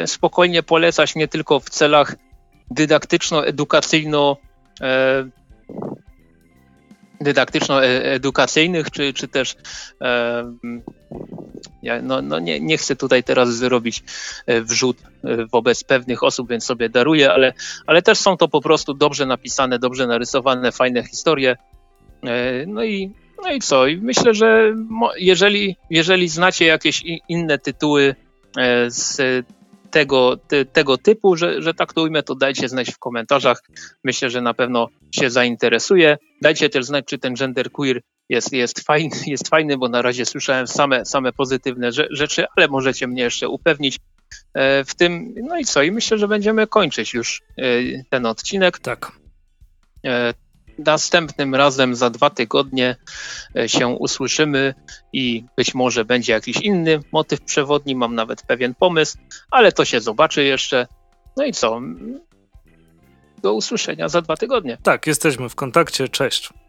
spokojnie polecać nie tylko w celach dydaktyczno-edukacyjnych, czy też nie chcę tutaj teraz zrobić wrzut wobec pewnych osób, więc sobie daruję, ale też są to po prostu dobrze napisane, dobrze narysowane, fajne historie. No i co? I myślę, że jeżeli znacie jakieś inne tytuły z tego typu, że tak to ujmę, to dajcie znać w komentarzach. Myślę, że na pewno się zainteresuje. Dajcie też znać, czy ten Gender Queer jest fajny, bo na razie słyszałem same pozytywne rzeczy, ale możecie mnie jeszcze upewnić w tym. No i co? I myślę, że będziemy kończyć już ten odcinek. Tak. Następnym razem za 2 tygodnie się usłyszymy i być może będzie jakiś inny motyw przewodni, mam nawet pewien pomysł, ale to się zobaczy jeszcze. No i co? Do usłyszenia za 2 tygodnie. Tak, jesteśmy w kontakcie. Cześć.